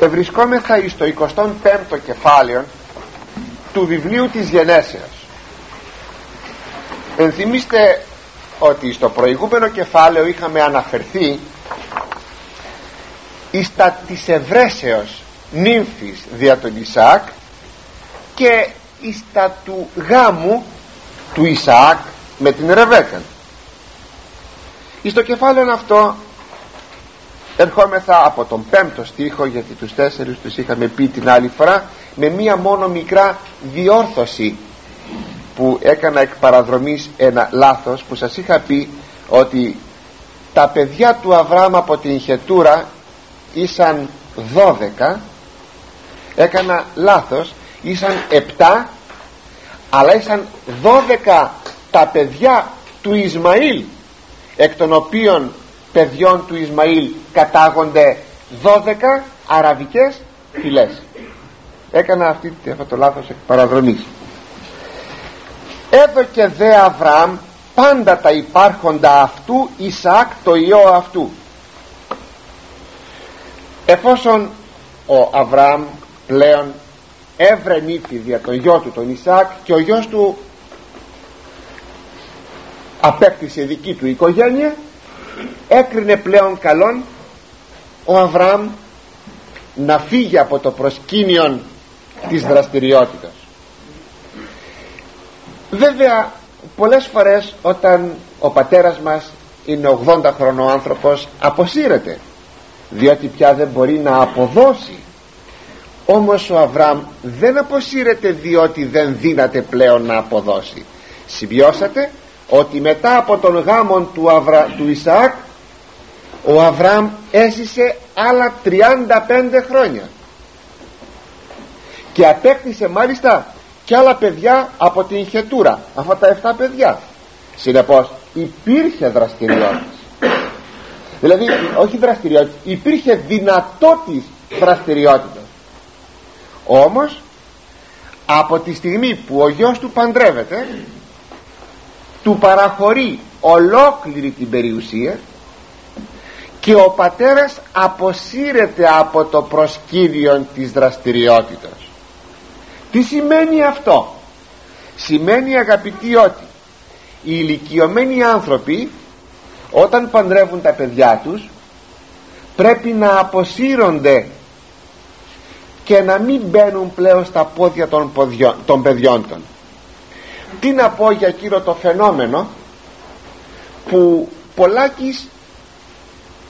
Ευρισκόμεθα εις το 25ο κεφάλαιο του βιβλίου της Γενέσεως. Ενθυμίστε ότι στο προηγούμενο κεφάλαιο είχαμε αναφερθεί εις τα της Ευρέσεως νύμφης δια τον Ισαάκ και εις τα του γάμου του Ισαάκ με την Ρεβέκα. Εις το κεφάλαιο αυτό ερχόμεθα από τον 5ο στίχο, γιατί τους 4 τους είχαμε πει την άλλη φορά, με μία μόνο μικρά διόρθωση που έκανα εκ παραδρομής ένα λάθος που σας είχα πει ότι τα παιδιά του Αβραάμ από την Χετούρα ήσαν 12. Έκανα λάθος, ήσαν 7, αλλά ήσαν 12 τα παιδιά του Ισμαήλ, εκ των οποίων παιδιών του Ισμαήλ κατάγονται 12 αραβικές φυλές. Έκανα αυτό το λάθος εκ παραδρομής. Έδωκε δε Αβραάμ πάντα τα υπάρχοντα αυτού Ισαάκ το ιό αυτού. Εφόσον ο Αβραάμ πλέον έβρε νύτη δια τον γιο του τον Ισαάκ και ο γιος του απέκτησε δική του οικογένεια, έκρινε πλέον καλόν ο Αβραάμ να φύγει από το προσκήνιο της δραστηριότητας. Βέβαια πολλές φορές όταν ο πατέρας μας είναι 80 χρονών άνθρωπος αποσύρεται, διότι πια δεν μπορεί να αποδώσει. Όμως ο Αβραάμ δεν αποσύρεται διότι δεν δύναται πλέον να αποδώσει. Σημειώσατε ότι μετά από τον γάμο του Ισαάκ ο Αβραάμ έζησε άλλα 35 χρόνια και απέκτησε μάλιστα και άλλα παιδιά από την Χετούρα, αυτά τα 7 παιδιά. Συνεπώς υπήρχε δραστηριότητα, δηλαδή όχι δραστηριότητα, υπήρχε δυνατότης δραστηριότητα. Όμως από τη στιγμή που ο γιος του παντρεύεται, του παραχωρεί ολόκληρη την περιουσία και ο πατέρας αποσύρεται από το προσκήνιο της δραστηριότητας. Τι σημαίνει αυτό? Σημαίνει, αγαπητοί, ότι οι ηλικιωμένοι άνθρωποι όταν παντρεύουν τα παιδιά τους πρέπει να αποσύρονται και να μην μπαίνουν πλέον στα πόδια των παιδιών των. Τι να πω για εκείνο το φαινόμενο που πολλάκις,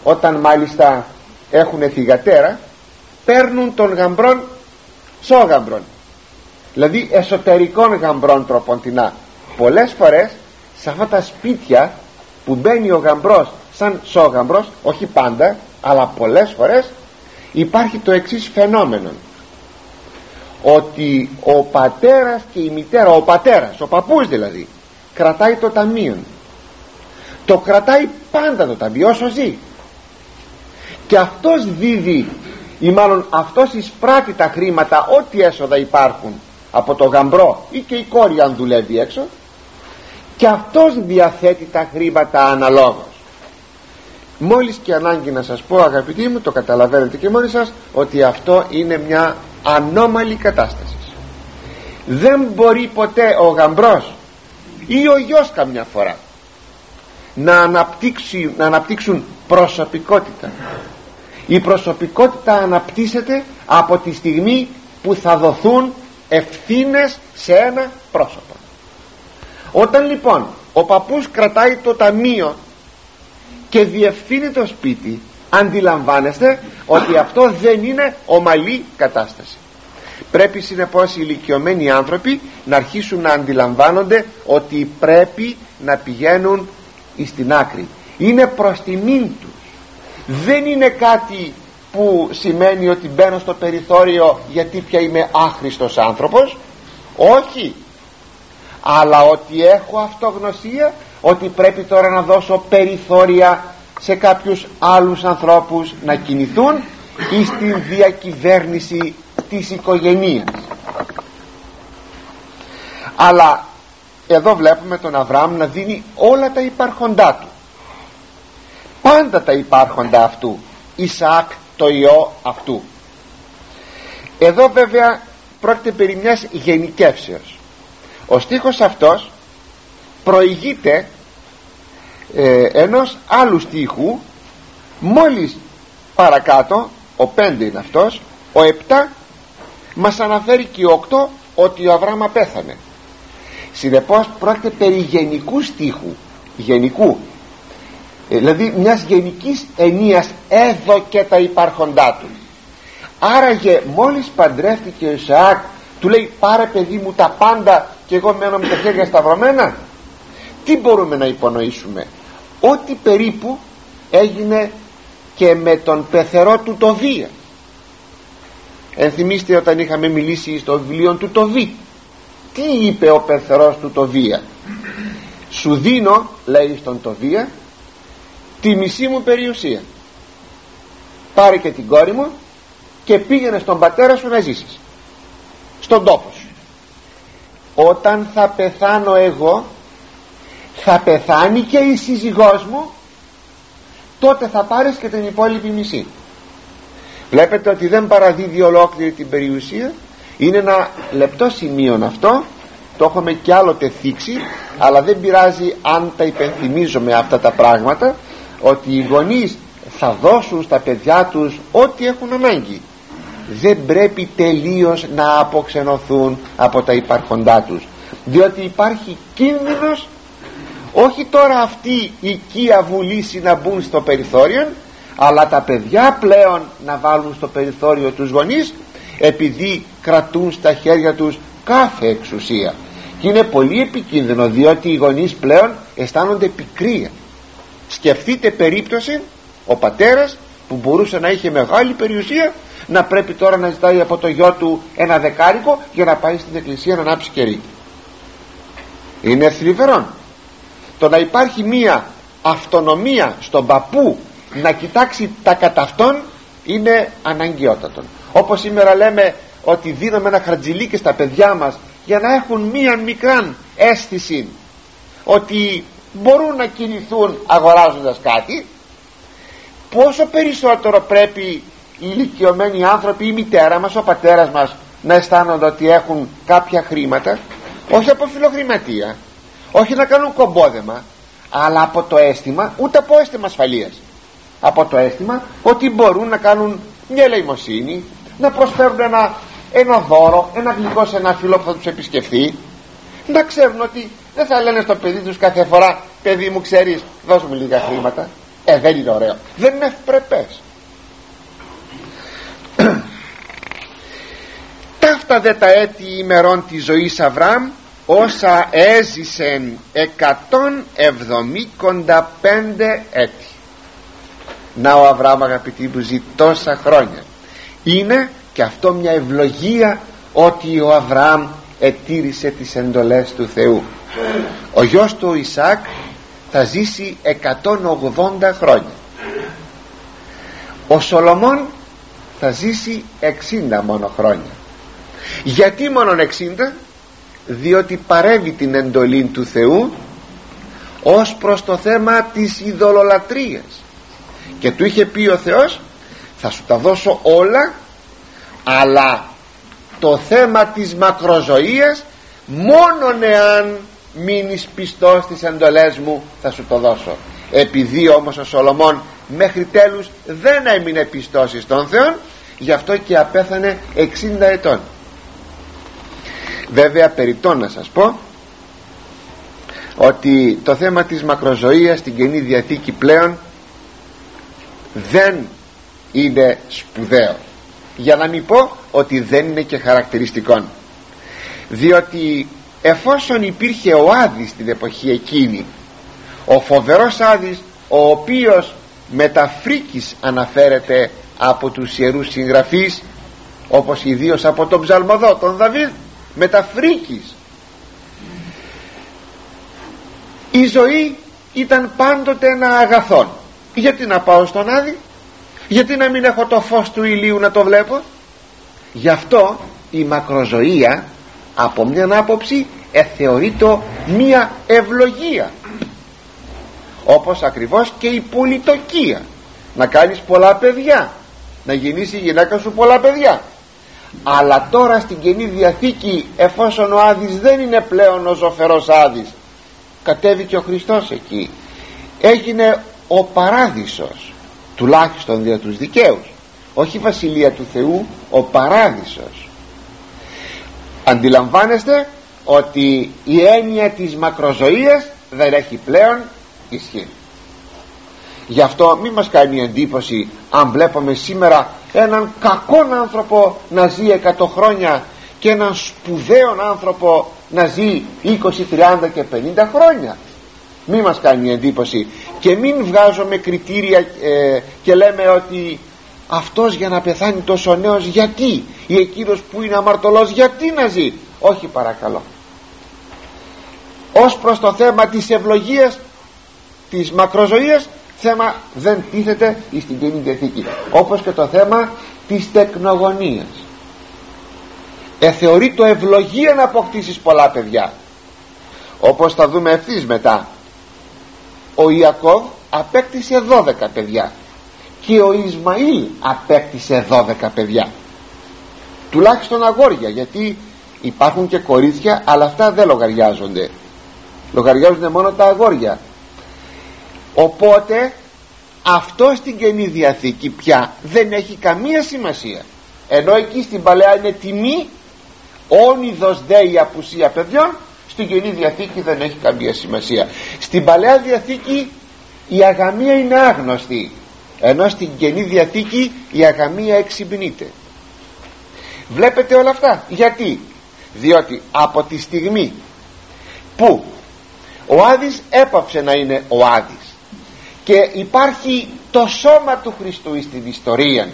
όταν μάλιστα έχουν θυγατέρα, παίρνουν των γαμπρών σόγαμπρών, δηλαδή εσωτερικών γαμπρών τροποντινά. Πολλές φορές σε αυτά τα σπίτια που μπαίνει ο γαμπρός σαν σόγαμπρος, όχι πάντα αλλά πολλές φορές, υπάρχει το εξής φαινόμενο, ότι ο πατέρας και η μητέρα, ο παππούς δηλαδή, κρατάει το ταμείο. Το κρατάει πάντα το ταμείο όσο ζει, και αυτός δίδει, ή μάλλον αυτός εισπράττει τα χρήματα, ό,τι έσοδα υπάρχουν από το γαμπρό ή και η κόρη αν δουλεύει έξω, και αυτός διαθέτει τα χρήματα αναλόγως. Μόλις και ανάγκη να σας πω, αγαπητοί μου, το καταλαβαίνετε και μόνοι σας, ότι αυτό είναι μια ανώμαλη κατάσταση. Δεν μπορεί ποτέ ο γαμπρός ή ο γιος καμιά φορά να αναπτύξουν προσωπικότητα. Η προσωπικότητα αναπτύσσεται από τη στιγμή που θα δοθούν ευθύνες σε ένα πρόσωπο. Όταν λοιπόν ο παππούς κρατάει το ταμείο και διευθύνει το σπίτι, αντιλαμβάνεστε ότι αυτό δεν είναι ομαλή κατάσταση. Πρέπει συνεπώς οι ηλικιωμένοι άνθρωποι να αρχίσουν να αντιλαμβάνονται ότι πρέπει να πηγαίνουν στην άκρη. Είναι προς τιμήν τους. Δεν είναι κάτι που σημαίνει ότι μπαίνω στο περιθώριο γιατί πια είμαι άχρηστος άνθρωπος, όχι, αλλά ότι έχω αυτογνωσία ότι πρέπει τώρα να δώσω περιθώρια σε κάποιους άλλους ανθρώπους να κινηθούν ή στην διακυβέρνηση της οικογένειας. Αλλά εδώ βλέπουμε τον Αβραάμ να δίνει όλα τα υπάρχοντά του, πάντα τα υπάρχοντα αυτού Ισαάκ το ιό αυτού. Εδώ βέβαια πρόκειται περί μιας γενικεύσεως. Ο στίχος αυτός προηγείται ενός άλλου στίχου μόλις παρακάτω, ο 5 είναι αυτός, ο 7 μας αναφέρει και ο 8 ότι ο Αβραάμ πέθανε. Συνεπώς πρόκειται περί γενικού στίχου, γενικού, δηλαδή μιας γενικής ενίας εδώ και τα υπάρχοντά του. Άραγε μόλις παντρεύτηκε ο Ισαάκ, του λέει πάρε παιδί μου τα πάντα και εγώ μένω με τα χέρια σταυρωμένα. Τι μπορούμε να υπονοήσουμε? Ό,τι περίπου έγινε και με τον πεθερό του Τοβία. Ενθυμίστε όταν είχαμε μιλήσει στο βιβλίο του Τοβί, τι είπε ο πεθερός του Τοβία? Σου δίνω, λέει στον Τοβία, τη μισή μου περιουσία, πάρε και την κόρη μου και πήγαινε στον πατέρα σου να ζήσεις στον τόπο σου. Όταν θα πεθάνω εγώ, θα πεθάνει και η σύζυγός μου, τότε θα πάρεις και την υπόλοιπη μισή. Βλέπετε ότι δεν παραδίδει ολόκληρη την περιουσία. Είναι ένα λεπτό σημείο αυτό, το έχουμε κι άλλοτε θίξει, αλλά δεν πειράζει αν τα υπενθυμίζουμε αυτά τα πράγματα, ότι οι γονείς θα δώσουν στα παιδιά τους ό,τι έχουν ανάγκη. Δεν πρέπει τελείως να αποξενωθούν από τα υπάρχοντά τους, διότι υπάρχει κίνδυνος όχι τώρα αυτοί οι οικία βουλήσοι να μπουν στο περιθώριο, αλλά τα παιδιά πλέον να βάλουν στο περιθώριο τους γονείς, επειδή κρατούν στα χέρια τους κάθε εξουσία. Και είναι πολύ επικίνδυνο, διότι οι γονείς πλέον αισθάνονται πικρία. Σκεφτείτε περίπτωση ο πατέρας που μπορούσε να είχε μεγάλη περιουσία να πρέπει τώρα να ζητάει από το γιο του ένα δεκάρικο για να πάει στην εκκλησία να ανάψει κερί. Είναι θλιβερόν. Το να υπάρχει μία αυτονομία στον παππού να κοιτάξει τα κατά αυτόν είναι αναγκαιότατον. Όπως σήμερα λέμε ότι δίνουμε ένα χαρτζιλίκι στα παιδιά μας για να έχουν μία μικράν αίσθηση ότι μπορούν να κινηθούν αγοράζοντας κάτι, πόσο περισσότερο πρέπει οι ηλικιωμένοι άνθρωποι, η μητέρα μας, ο πατέρας μας, να αισθάνονται ότι έχουν κάποια χρήματα, όχι από φιλοχρηματία, όχι να κάνουν κομπόδεμα, αλλά από το αίσθημα, ούτε από αίσθημα ασφαλείας, από το αίσθημα ότι μπορούν να κάνουν μια ελεημοσύνη, να προσφέρουν ένα δώρο, ένα γλυκό σε ένα φίλο που θα τους επισκεφθεί, να ξέρουν ότι δεν θα λένε στο παιδί τους κάθε φορά παιδί μου ξέρεις δώσ' μου λίγα χρήματα. Δεν είναι ωραίο, δεν είναι ευπρεπές. Ταύτα δε τα έτη ημερών της ζωής Αβραάμ, όσα έζησεν 175 έτη. Να ο Αβραάμ αγαπητοί που ζει τόσα χρόνια. Είναι και αυτό μια ευλογία ότι ο Αβραάμ ετήρησε τις εντολές του Θεού. Ο γιος του Ισαάκ θα ζήσει 180 χρόνια. Ο Σολομών θα ζήσει 60 μόνο χρόνια. Γιατί μόνο 60? Διότι παρέβη την εντολή του Θεού ως προς το θέμα της ειδωλολατρίας και του είχε πει ο Θεός θα σου τα δώσω όλα, αλλά το θέμα της μακροζωίας μόνον εάν μείνεις πιστός στις εντολές μου θα σου το δώσω. Επειδή όμως ο Σολομών μέχρι τέλους δεν έμεινε πιστός εις τον Θεόν, γι' αυτό και απέθανε 60 ετών. Βέβαια περιττόν να σας πω ότι το θέμα της μακροζωίας στην Καινή Διαθήκη πλέον δεν είναι σπουδαίο, για να μην πω ότι δεν είναι και χαρακτηριστικό, διότι εφόσον υπήρχε ο Άδης την εποχή εκείνη, ο φοβερός Άδης, ο οποίος μεταφρίκης αναφέρεται από τους ιερούς συγγραφείς, όπως ιδίως από τον ψαλμοδό τον Δαβίδ, μεταφρίκης, η ζωή ήταν πάντοτε ένα αγαθόν. Γιατί να πάω στον Άδη? Γιατί να μην έχω το φως του ηλίου να το βλέπω? Γι' αυτό η μακροζωία από μια άποψη εθεωρείται μια ευλογία, όπως ακριβώς και η πολυτοκία, να κάνεις πολλά παιδιά, να γεννήσει η γυναίκα σου πολλά παιδιά. Αλλά τώρα στην Καινή Διαθήκη, εφόσον ο Άδης δεν είναι πλέον ο ζωφερός Άδης, κατέβηκε ο Χριστός εκεί, έγινε ο Παράδεισος, τουλάχιστον δια τους δικαίους, όχι η Βασιλεία του Θεού, ο Παράδεισος. Αντιλαμβάνεστε ότι η έννοια της μακροζωίας δεν έχει πλέον ισχύ. Γι' αυτό μη μας κάνει εντύπωση αν βλέπουμε σήμερα έναν κακόν άνθρωπο να ζει 100 χρόνια και έναν σπουδαίον άνθρωπο να ζει 20, 30 και 50 χρόνια. Μη μας κάνει εντύπωση και μην βγάζουμε κριτήρια και λέμε ότι αυτός για να πεθάνει τόσο νέος γιατί, ή εκείνος που είναι αμαρτωλός γιατί να ζει. Όχι, παρακαλώ. Ως προς το θέμα της ευλογίας, της μακροζωίας, θέμα δεν τίθεται στην Καινή Διαθήκη, όπως και το θέμα της τεκνογωνίας. Θεωρεί το ευλογία να αποκτήσεις πολλά παιδιά, όπως θα δούμε ευθύς μετά. Ο Ιακώβ απέκτησε 12 παιδιά και ο Ισμαήλ απέκτησε 12 παιδιά, τουλάχιστον αγόρια, γιατί υπάρχουν και κορίτσια, αλλά αυτά δεν λογαριάζονται, λογαριάζονται μόνο τα αγόρια. Οπότε αυτό στην Καινή Διαθήκη πια δεν έχει καμία σημασία, ενώ εκεί στην Παλαιά είναι τιμή, όνειδος δε η απουσία παιδιών. Στην Καινή Διαθήκη δεν έχει καμία σημασία. Στην Παλαιά Διαθήκη η αγαμία είναι άγνωστη, ενώ στην Καινή Διαθήκη η αγαμία εξυμπνείται. Βλέπετε όλα αυτά γιατί? Διότι από τη στιγμή που ο Άδης έπαψε να είναι ο Άδης και υπάρχει το σώμα του Χριστού στην ιστορία,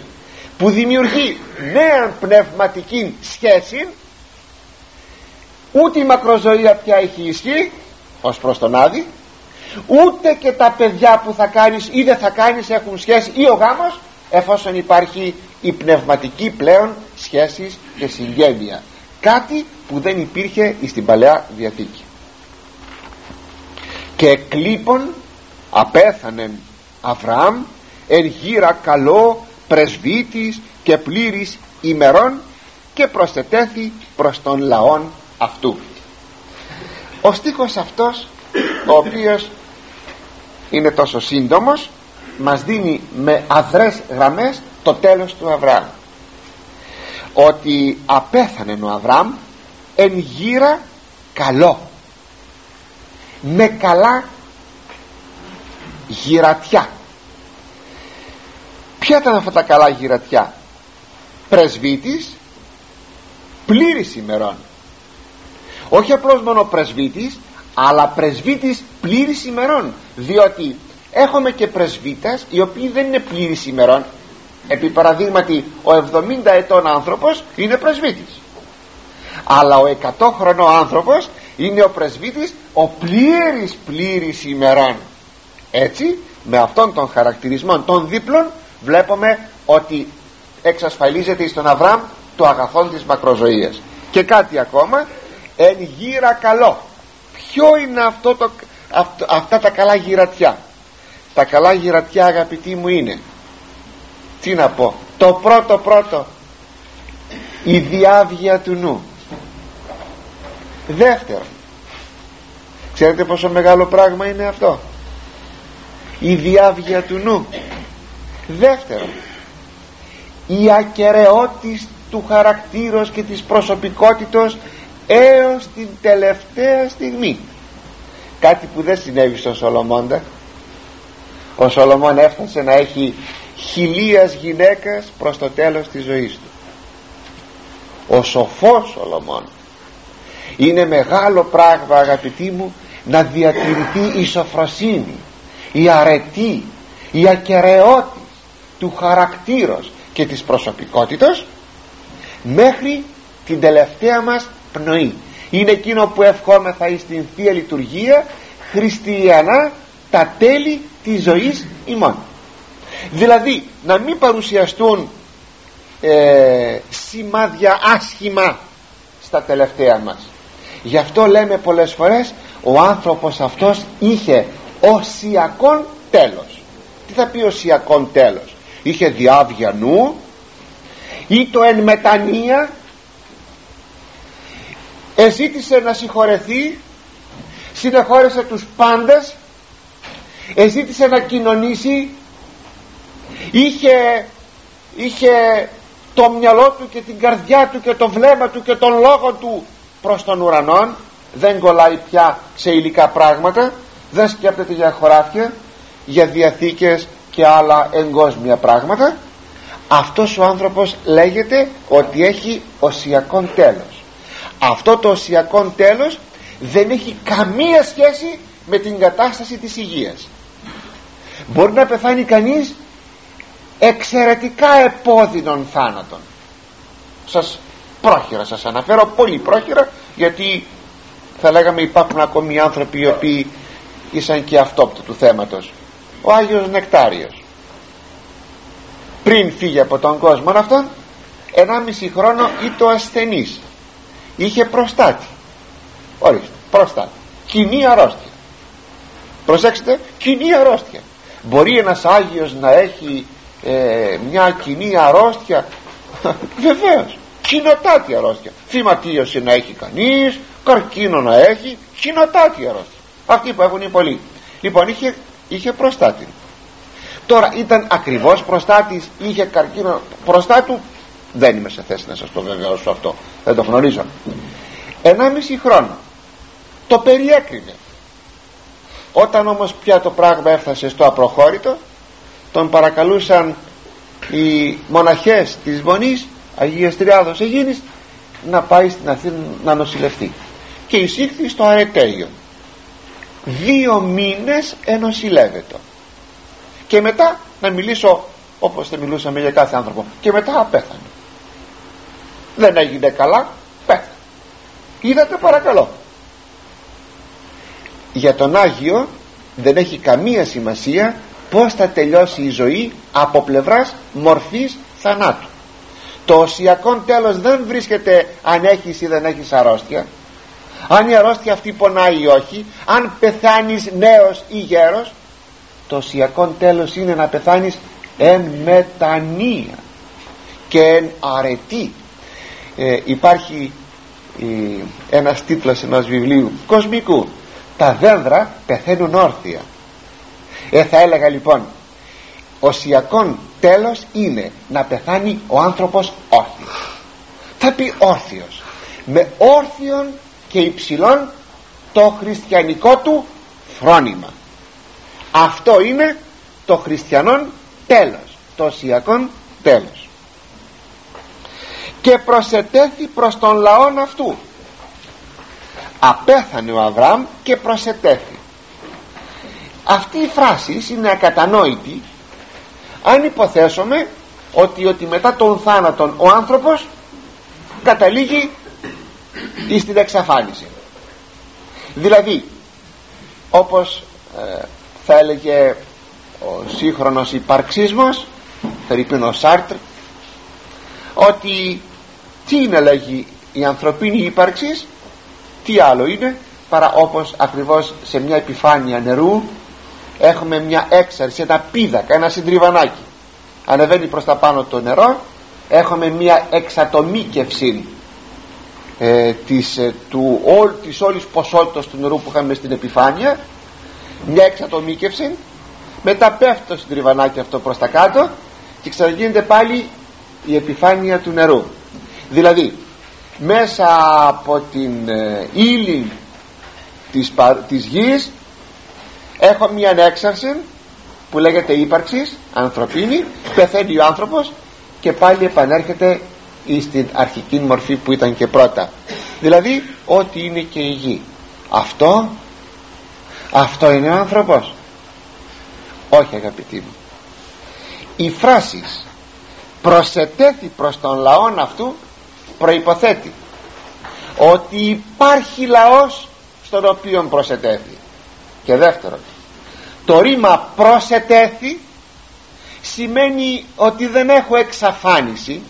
που δημιουργεί νέα πνευματική σχέση, ούτε η μακροζωία πια έχει ισχύ ως προς τον Άδη, ούτε και τα παιδιά που θα κάνεις ή δεν θα κάνεις έχουν σχέση, ή ο γάμος, εφόσον υπάρχει η πνευματική πλέον σχέση και συγγένεια, κάτι που δεν υπήρχε στην Παλαιά Διαθήκη. Και εκλείπων απέθανεν Αβραάμ εν γύρα καλό πρεσβύτης και πλήρης ημερών και προσετέθη προς τον λαόν αυτού. Ο στίχος αυτός, ο οποίος είναι τόσο σύντομος, μας δίνει με αδρές γραμμές το τέλος του Αβραάμ, ότι απέθανεν ο Αβραάμ εν γύρα καλό, με καλά γυρατιά. Ποια ήταν αυτά τα καλά γυρατιά? Πρεσβύτης πλήρης ημερών, όχι απλώς μόνο πρεσβύτης, αλλά πρεσβύτης πλήρης ημερών, διότι έχουμε και πρεσβύτες οι οποίοι δεν είναι πλήρης ημερών. Επί παραδείγματι, ο 70 ετών άνθρωπος είναι πρεσβύτης, αλλά ο 100 χρονών άνθρωπος είναι ο πρεσβύτης ο πλήρης ημερών. Έτσι, με αυτόν τον χαρακτηρισμό των δίπλων, βλέπουμε ότι εξασφαλίζεται στον Αβραάμ το αγαθόν της μακροζωίας. Και κάτι ακόμα, εν γύρα καλό. Ποιο είναι αυτά τα καλά γυρατιά? Τα καλά γυρατιά, αγαπητοί μου, είναι, τι να πω, το πρώτο, η διάβγεια του νου. Δεύτερον, ξέρετε πόσο μεγάλο πράγμα είναι αυτό? Η διάβγεια του νου. Δεύτερον, η ακεραιότης του χαρακτήρος και της προσωπικότητος έως την τελευταία στιγμή, κάτι που δεν συνέβη στον Σολομώντα. Ο Σολομών έφτασε να έχει 1000 γυναίκες προς το τέλος της ζωής του. Ο σοφός Σολομών. Είναι μεγάλο πράγμα, αγαπητοί μου, να διατηρηθεί η σοφροσύνη, η αρετή, η ακεραιότητα του χαρακτήρος και της προσωπικότητας μέχρι την τελευταία μας πνοή. Είναι εκείνο που ευχόμεθα εις την Θεία Λειτουργία, χριστιανά τα τέλη της ζωής ημών. Δηλαδή να μην παρουσιαστούν σημάδια άσχημα στα τελευταία μας. Γι' αυτό λέμε πολλές φορές, ο άνθρωπος αυτός είχε οσιακόν τέλος. Τι θα πει οσιακόν τέλος? Είχε διάβγεια νου, ή το εν μετανία, εζήτησε να συγχωρεθεί, συνεχώρησε τους πάντες, εζήτησε να κοινωνήσει, είχε το μυαλό του και την καρδιά του και το βλέμμα του και τον λόγο του προς τον ουρανόν, δεν κολλάει πια σε υλικά πράγματα, δεν σκέπτεται για χωράφια, για διαθήκες και άλλα εγκόσμια πράγματα. Αυτός ο άνθρωπος λέγεται ότι έχει οσιακόν τέλος. Αυτό το οσιακόν τέλος δεν έχει καμία σχέση με την κατάσταση της υγείας. Μπορεί να πεθάνει κανείς εξαιρετικά επώδυνων θάνατων. Σας πρόχειρα σας αναφέρω, πολύ πρόχειρα, γιατί θα λέγαμε υπάρχουν ακόμη άνθρωποι οι οποίοι ήσαν και αυτόπτοι του θέματος. Ο Άγιος Νεκτάριος, πριν φύγει από τον κόσμο αυτόν, 1,5 χρόνο ήτο ασθενής, είχε προστάτη. Ορίστε, προστάτη, κοινή αρρώστια. Προσέξτε, κοινή αρρώστια. Μπορεί ένας Άγιος να έχει μια κοινή αρρώστια? Βεβαίως, κοινοτάτη αρρώστια. Θυματίωση να έχει κανείς, καρκίνο να έχει, κοινοτάτη αρρώστια. Αυτοί που έχουν είναι πολλοί. Λοιπόν, είχε προστάτη. Τώρα ήταν ακριβώς προστάτης, είχε καρκίνο προστάτου, δεν είμαι σε θέση να σας το βεβαιώσω αυτό, δεν το γνωρίζω. 1,5 χρόνο το περιέκρινε. Όταν όμως πια το πράγμα έφτασε στο απροχώρητο, τον παρακαλούσαν οι μοναχές της Μονής Αγίας Τριάδος Αιγίνης να πάει στην Αθήνα να νοσηλευτεί, και εισήχθη στο Αρετέιο. 2 μήνες ενοσηλεύεται, και μετά, να μιλήσω όπως θα μιλούσαμε για κάθε άνθρωπο, και μετά απέθανε. Δεν έγινε καλά, πέθανε. Είδατε, παρακαλώ. Για τον Άγιο δεν έχει καμία σημασία πώς θα τελειώσει η ζωή από πλευράς μορφής θανάτου. Το οσιακόν τέλος δεν βρίσκεται αν έχεις ή δεν έχεις αρρώστια, αν η αρρώστια αυτή πονάει ή όχι, αν πεθάνεις νέος ή γέρος. Το οσιακόν τέλος είναι να πεθάνεις εν μετανία και εν αρετή. Υπάρχει ένας τίτλος ενός βιβλίου κοσμικού, τα δένδρα πεθαίνουν όρθια. Θα έλεγα λοιπόν, οσιακόν τέλος είναι να πεθάνει ο άνθρωπος όρθιος. Θα πει όρθιος, με όρθιον και υψηλόν το χριστιανικό του φρόνημα. Αυτό είναι το χριστιανόν τέλος, το οσιακόν τέλος. Και προσετέθη προς τον λαόν αυτού. Απέθανε ο Αβραάμ και προσετέθη. Αυτή η φράση είναι ακατανόητη αν υποθέσουμε ότι μετά τον θάνατον ο άνθρωπος καταλήγει στην εξαφάνιση. Δηλαδή, όπως θα έλεγε ο σύγχρονος υπαρξισμός, περίπου ο Σάρτρ, ότι τι είναι, λέγει, η ανθρωπίνη ύπαρξη, τι άλλο είναι παρά όπως ακριβώς σε μια επιφάνεια νερού έχουμε μια έξαρση, ένα πίδακα, ένα συντριβανάκι, ανεβαίνει προς τα πάνω το νερό, έχουμε μια εξατομίκευση της όλης ποσότητας του νερού που είχαμε στην επιφάνεια, μια εξατομίκευση, μετά πέφτει το συντριβανάκι αυτό προς τα κάτω και ξαναγίνεται πάλι η επιφάνεια του νερού. Δηλαδή μέσα από την ύλη της γης έχω μια ανέξαρση που λέγεται ύπαρξης ανθρωπίνη, πεθαίνει ο άνθρωπος και πάλι επανέρχεται στην αρχική μορφή που ήταν και πρώτα, δηλαδή ό,τι είναι και η γη. Αυτό είναι ο άνθρωπος? Όχι, αγαπητοί μου. Οι φράσεις προσετέθη προς τον λαόν αυτού προϋποθέτει ότι υπάρχει λαός στον οποίο προσετέθη. Και δεύτερον, το ρήμα προσετέθη σημαίνει ότι δεν έχω εξαφάνιση,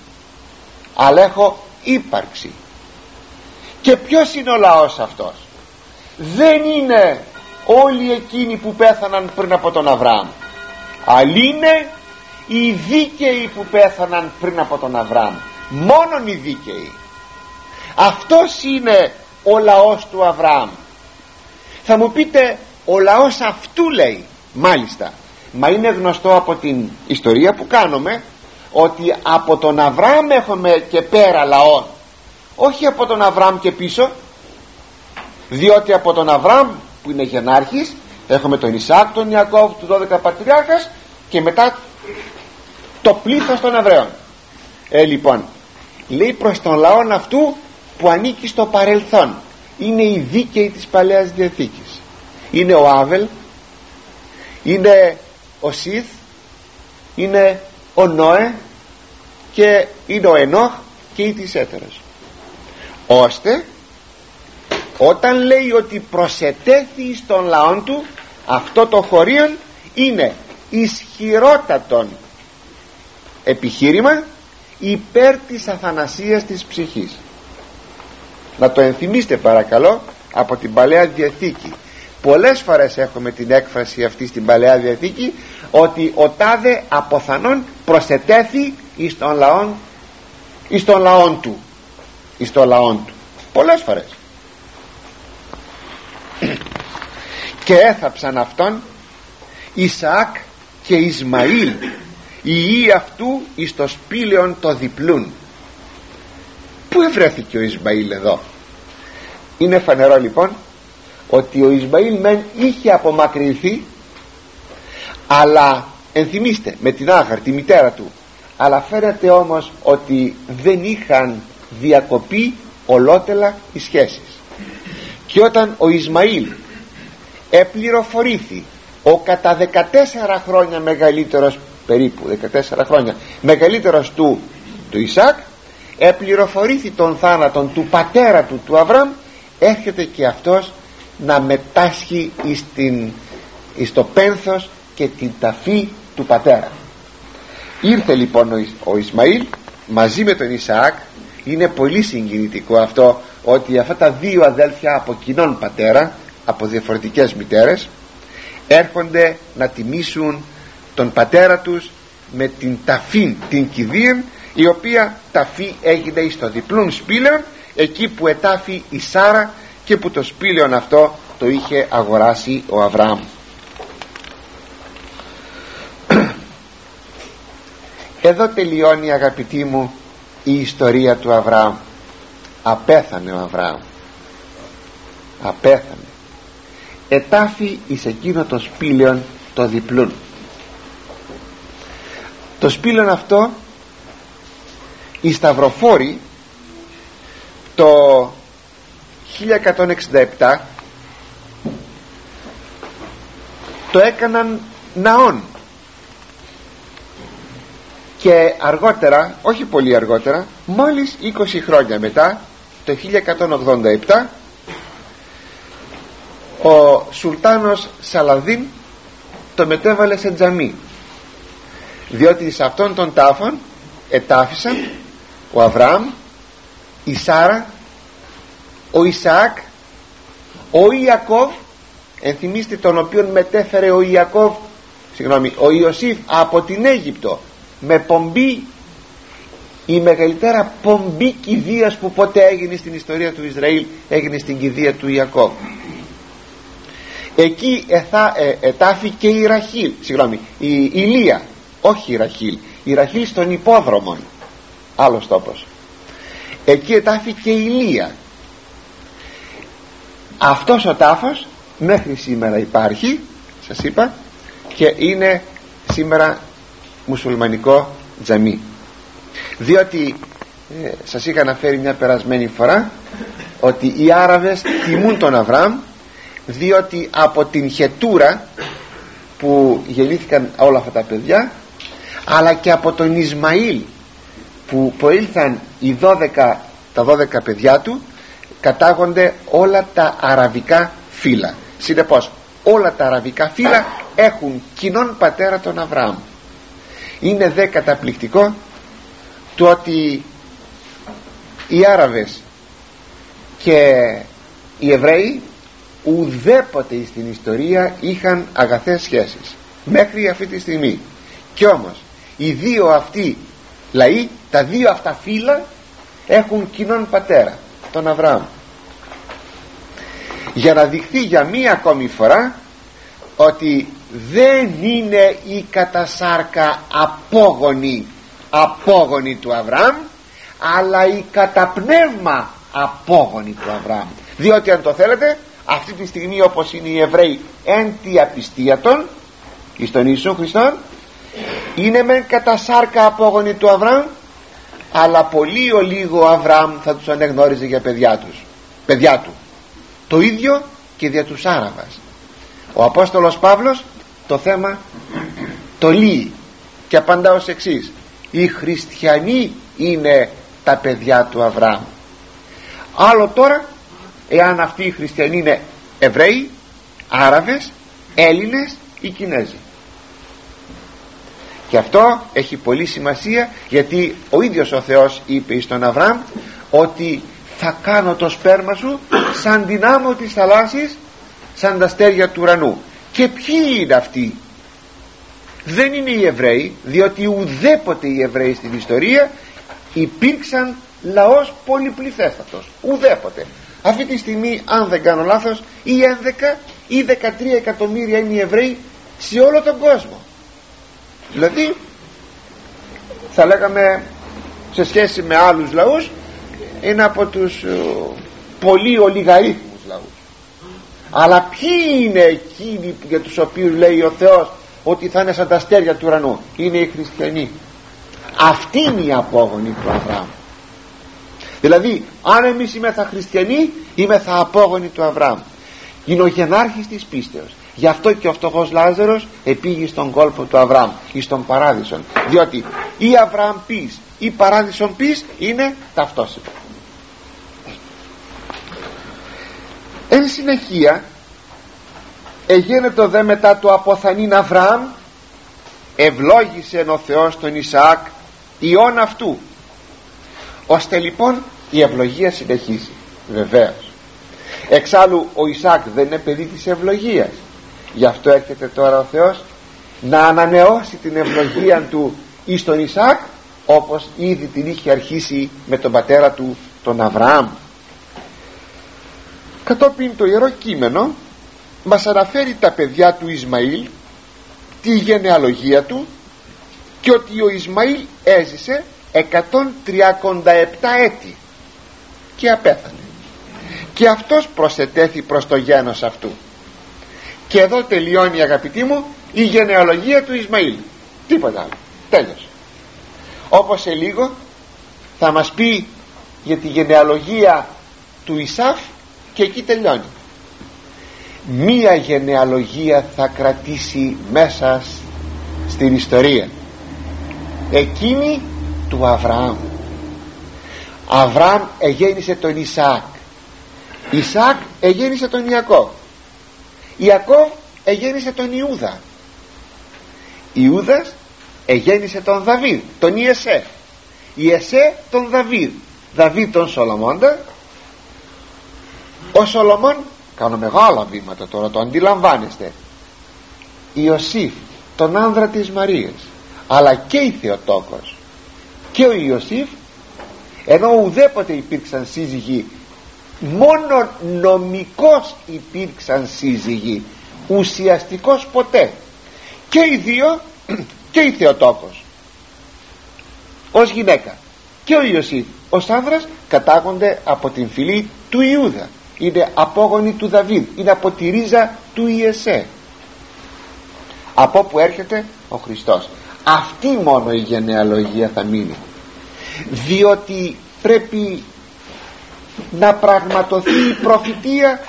αλλά έχω ύπαρξη. Και ποιος είναι ο λαός αυτός? Δεν είναι όλοι εκείνοι που πέθαναν πριν από τον Αβραάμ, αλλά είναι οι δίκαιοι που πέθαναν πριν από τον Αβραάμ. Μόνον οι δίκαιοι. Αυτός είναι ο λαός του Αβραάμ. Θα μου πείτε, ο λαός αυτού λέει, μάλιστα. Μα είναι γνωστό από την ιστορία που κάνουμε ότι από τον Αβραάμ έχουμε και πέρα λαών, όχι από τον Αβραάμ και πίσω, διότι από τον Αβραάμ που είναι γενάρχης έχουμε τον Ισαάκ, τον Ιακώβ, του 12 πατριάρχας και μετά το πλήθος των Εβραίων. Λοιπόν, λέει προς τον λαόν αυτού που ανήκει στο παρελθόν, είναι οι δίκαιοι της Παλαιάς Διαθήκης, είναι ο Άβελ, είναι ο Σήθ, είναι ο Νώε και είναι ο Ενώχ και η της έτερος. Ώστε όταν λέει ότι προσετέθη στον λαόν του, αυτό το χωρίον είναι ισχυρότατον επιχείρημα υπέρ της αθανασίας της ψυχής. Να το ενθυμίστε παρακαλώ από την Παλαιά Διαθήκη. Πολλές φορές έχουμε την έκφραση αυτή στην Παλαιά Διαθήκη, ότι ο τάδε αποθανόν προσετέθη εις τον λαόν του. Πολλές φορές. Και έθαψαν αυτόν Ισαάκ και Ισμαήλ, οι ιοί αυτού εις το σπήλαιον το διπλούν. Πού ευρέθηκε ο Ισμαήλ εδώ? Είναι φανερό λοιπόν ότι ο Ισμαήλ μεν είχε απομακρυνθεί, αλλά ενθυμίστε με την Άγαρ, τη μητέρα του, αλλά φαίνεται όμως ότι δεν είχαν διακοπεί ολότελα οι σχέσεις. Και όταν ο Ισμαήλ επληροφορήθη, ο κατά 14 χρόνια μεγαλύτερος, περίπου 14 χρόνια μεγαλύτερος του Ισαάκ, επληροφορήθη τον θάνατον του πατέρα του, του Αβραάμ, έρχεται και αυτός να μετάσχει εις το πένθος και την ταφή του πατέρα. Ήρθε λοιπόν ο Ισμαήλ μαζί με τον Ισαάκ. Είναι πολύ συγκινητικό αυτό, ότι αυτά τα δύο αδέλφια από κοινόν πατέρα, από διαφορετικές μητέρες, έρχονται να τιμήσουν τον πατέρα τους με την ταφή, την κηδεία, η οποία ταφή έγινε εις το διπλούν σπήλαιον, εκεί που ετάφη η Σάρα και που το σπήλαιον αυτό το είχε αγοράσει ο Αβραάμ. Εδώ τελειώνει, αγαπητοί μου, η ιστορία του Αβραάμ. Απέθανε ο Αβραάμ, απέθανε, ετάφη εις εκείνο το σπήλαιον το διπλούν. Το σπήλαιον αυτό οι σταυροφόροι το 1167 το έκαναν ναόν, και αργότερα, όχι πολύ αργότερα, μόλις 20 χρόνια μετά, το 1187, ο Σουλτάνος Σαλαδίν το μετέβαλε σε τζαμί, διότι σε αυτόν τον τάφον ετάφησαν ο Αβραάμ, η Σάρα, ο Ισαάκ, ο Ιακώβ, ενθυμίστε τον οποίον μετέφερε ο Ιωσήφ από την Αίγυπτο με πομπή, η μεγαλύτερα πομπή κηδείας που ποτέ έγινε στην ιστορία του Ισραήλ, έγινε στην κηδεία του Ιακώβ. Εκεί ετάφηκε η Ραχήλ, η Λία, όχι η Ραχήλ, η Ραχήλ στον υπόδρομο, άλλος τόπος. Εκεί ετάφηκε η Λία. Αυτός ο τάφος μέχρι σήμερα υπάρχει, σας είπα, και είναι σήμερα μουσουλμανικό τζαμί. Διότι σας είχα αναφέρει μια περασμένη φορά ότι οι Άραβες τιμούν τον Αβραάμ, διότι από την Χετούρα που γεννήθηκαν όλα αυτά τα παιδιά, αλλά και από τον Ισμαήλ που προήλθαν τα 12 παιδιά του, κατάγονται όλα τα αραβικά φύλλα. Συνεπώς όλα τα αραβικά φύλλα έχουν κοινόν πατέρα τον Αβραάμ. Είναι δε καταπληκτικό το ότι οι Άραβες και οι Εβραίοι ουδέποτε στην ιστορία είχαν αγαθές σχέσεις μέχρι αυτή τη στιγμή. Κι όμως οι δύο αυτοί λαοί, τα δύο αυτά φύλλα, έχουν κοινόν πατέρα τον Αβραάμ. για να δειχθεί για μία ακόμη φορά ότι δεν είναι η κατασάρκα απόγονη του Αβραάμ, αλλά η καταπνεύμα απόγονη του Αβραάμ. Διότι αν το θέλετε, αυτή τη στιγμή όπως είναι οι Εβραίοι εν τη απιστία των εις τον Ιησού Χριστόν, είναι μεν κατασάρκα απόγονη του Αβραάμ, αλλά πολύ ο λίγο Αβραάμ θα τους ανεγνώριζε για παιδιά του. Το ίδιο και δια τους Άραβας. Ο Απόστολος Παύλος το θέμα το λύει και απαντά ως εξής: οι χριστιανοί είναι τα παιδιά του Αβραάμ. Άλλο τώρα εάν αυτοί οι χριστιανοί είναι Εβραίοι, Άραβες, Έλληνες ή Κινέζοι. Και αυτό έχει πολύ σημασία, γιατί ο ίδιος ο Θεός είπε στον Αβραάμ ότι θα κάνω το σπέρμα σου σαν την άμμο της θαλάσσης, σαν τα αστέρια του ουρανού. Και ποιοι είναι αυτοί? Δεν είναι οι Εβραίοι, διότι ουδέποτε οι Εβραίοι στην ιστορία υπήρξαν λαός πολυπληθέστατος, ουδέποτε. Αυτή τη στιγμή, αν δεν κάνω λάθος, ή 11 ή 13 εκατομμύρια είναι οι Εβραίοι σε όλο τον κόσμο. Δηλαδή θα λέγαμε σε σχέση με άλλους λαούς είναι από τους πολύ ολιγαρίθμους λαούς. Αλλά ποιοι είναι εκείνοι για τους οποίους λέει ο Θεός ότι θα είναι σαν τα αστέρια του ουρανού? Είναι οι χριστιανοί. Αυτή είναι η απόγονη του Αβραάμ. Δηλαδή αν εμείς είμεθα χριστιανοί, είμεθα απόγονοι του Αβραάμ. Είναι ο γενάρχης της πίστεως. Γι' αυτό και ο φτωχός Λάζαρος επήγει στον κόλπο του Αβραάμ, εις τον Παράδεισον, διότι ή Αβραάμ πείς ή Παράδεισον πείς είναι ταυτόσιμα. Εν συνεχεία εγένετο δε μετά το αποθανήν Αβραάμ, ευλόγησε ο Θεός τον Ισαάκ ιών αυτού, ώστε λοιπόν η ευλογία συνεχίζει. Βεβαίως εξάλλου ο Ισαάκ δεν είναι παιδί της ευλογίας, γι' αυτό έρχεται τώρα ο Θεός να ανανεώσει την ευλογία του εις τον Ισαάκ, όπως ήδη την είχε αρχίσει με τον πατέρα του τον Αβραάμ. Κατόπιν το Ιερό Κείμενο μας αναφέρει τα παιδιά του Ισμαήλ, τη γενεαλογία του, και ότι ο Ισμαήλ έζησε 137 έτη και απέθανε, και αυτός προσετέθη προς το γένος αυτού. Και εδώ τελειώνει, αγαπητοί μου, η γενεαλογία του Ισμαήλ. Τίποτα άλλο, τέλος. Όπως σε λίγο θα μας πει για τη γενεαλογία του Ησαύ και εκεί τελειώνει. Μία γενεαλογία θα κρατήσει μέσα στην ιστορία, εκείνη του Αβραάμ. Αβραάμ εγέννησε τον Ισαάκ, Ισαάκ εγέννησε τον Ιακώβ, Ιακώβ εγέννησε τον Ιούδα, Ιούδας εγέννησε τον Δαβίδ, τον Ιεσέ, Ιεσέ τον Δαβίδ, Δαβίδ τον Σολομώντα. Ο Σολομών, κάνω μεγάλα βήματα τώρα, το αντιλαμβάνεστε, Ιωσήφ τον άνδρα της Μαρίας, αλλά και η Θεοτόκος και ο Ιωσήφ, ενώ ουδέποτε υπήρξαν σύζυγοι, μόνο νομικός υπήρξαν σύζυγοι, ουσιαστικός ποτέ, και οι δύο, και η Θεοτόκος ως γυναίκα και ο Ιωσήφ ως άνδρας, κατάγονται από την φυλή του Ιούδα, είναι απόγονοι του Δαβίδ, είναι από τη ρίζα του Ιεσέ, από όπου έρχεται ο Χριστός. Αυτή μόνο η γενεαλογία θα μείνει, διότι πρέπει να πραγματοθεί η προφητεία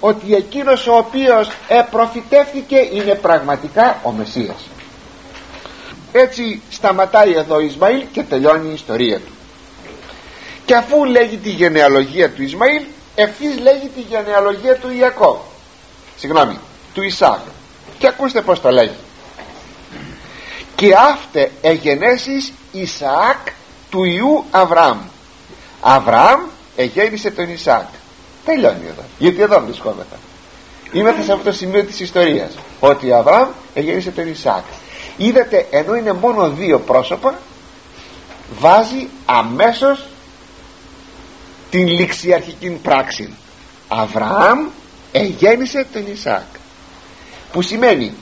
ότι εκείνος ο οποίος προφητεύθηκε είναι πραγματικά ο Μεσσίας. Έτσι σταματάει εδώ ο Ισμαήλ και τελειώνει η ιστορία του. Και αφού λέγει τη γενεαλογία του Ισμαήλ, ευθύς λέγει τη γενεαλογία του Ιακώβ, συγγνώμη, του Ισαάκ. Και ακούστε πως το λέγει: και αύτε εγενέσεις Ισαάκ του ιού Αβραάμ. Αβραάμ εγέννησε τον Ισαάκ. Τελειώνει εδώ, γιατί εδώ βρισκόμεθα. Είμαστε σε αυτό το σημείο της ιστορίας, ότι ο Αβραάμ εγέννησε τον Ισαάκ. Είδατε, ενώ είναι μόνο δύο πρόσωπα, βάζει αμέσως την ληξιαρχική πράξη. Αβραάμ εγέννησε τον Ισαάκ, που σημαίνει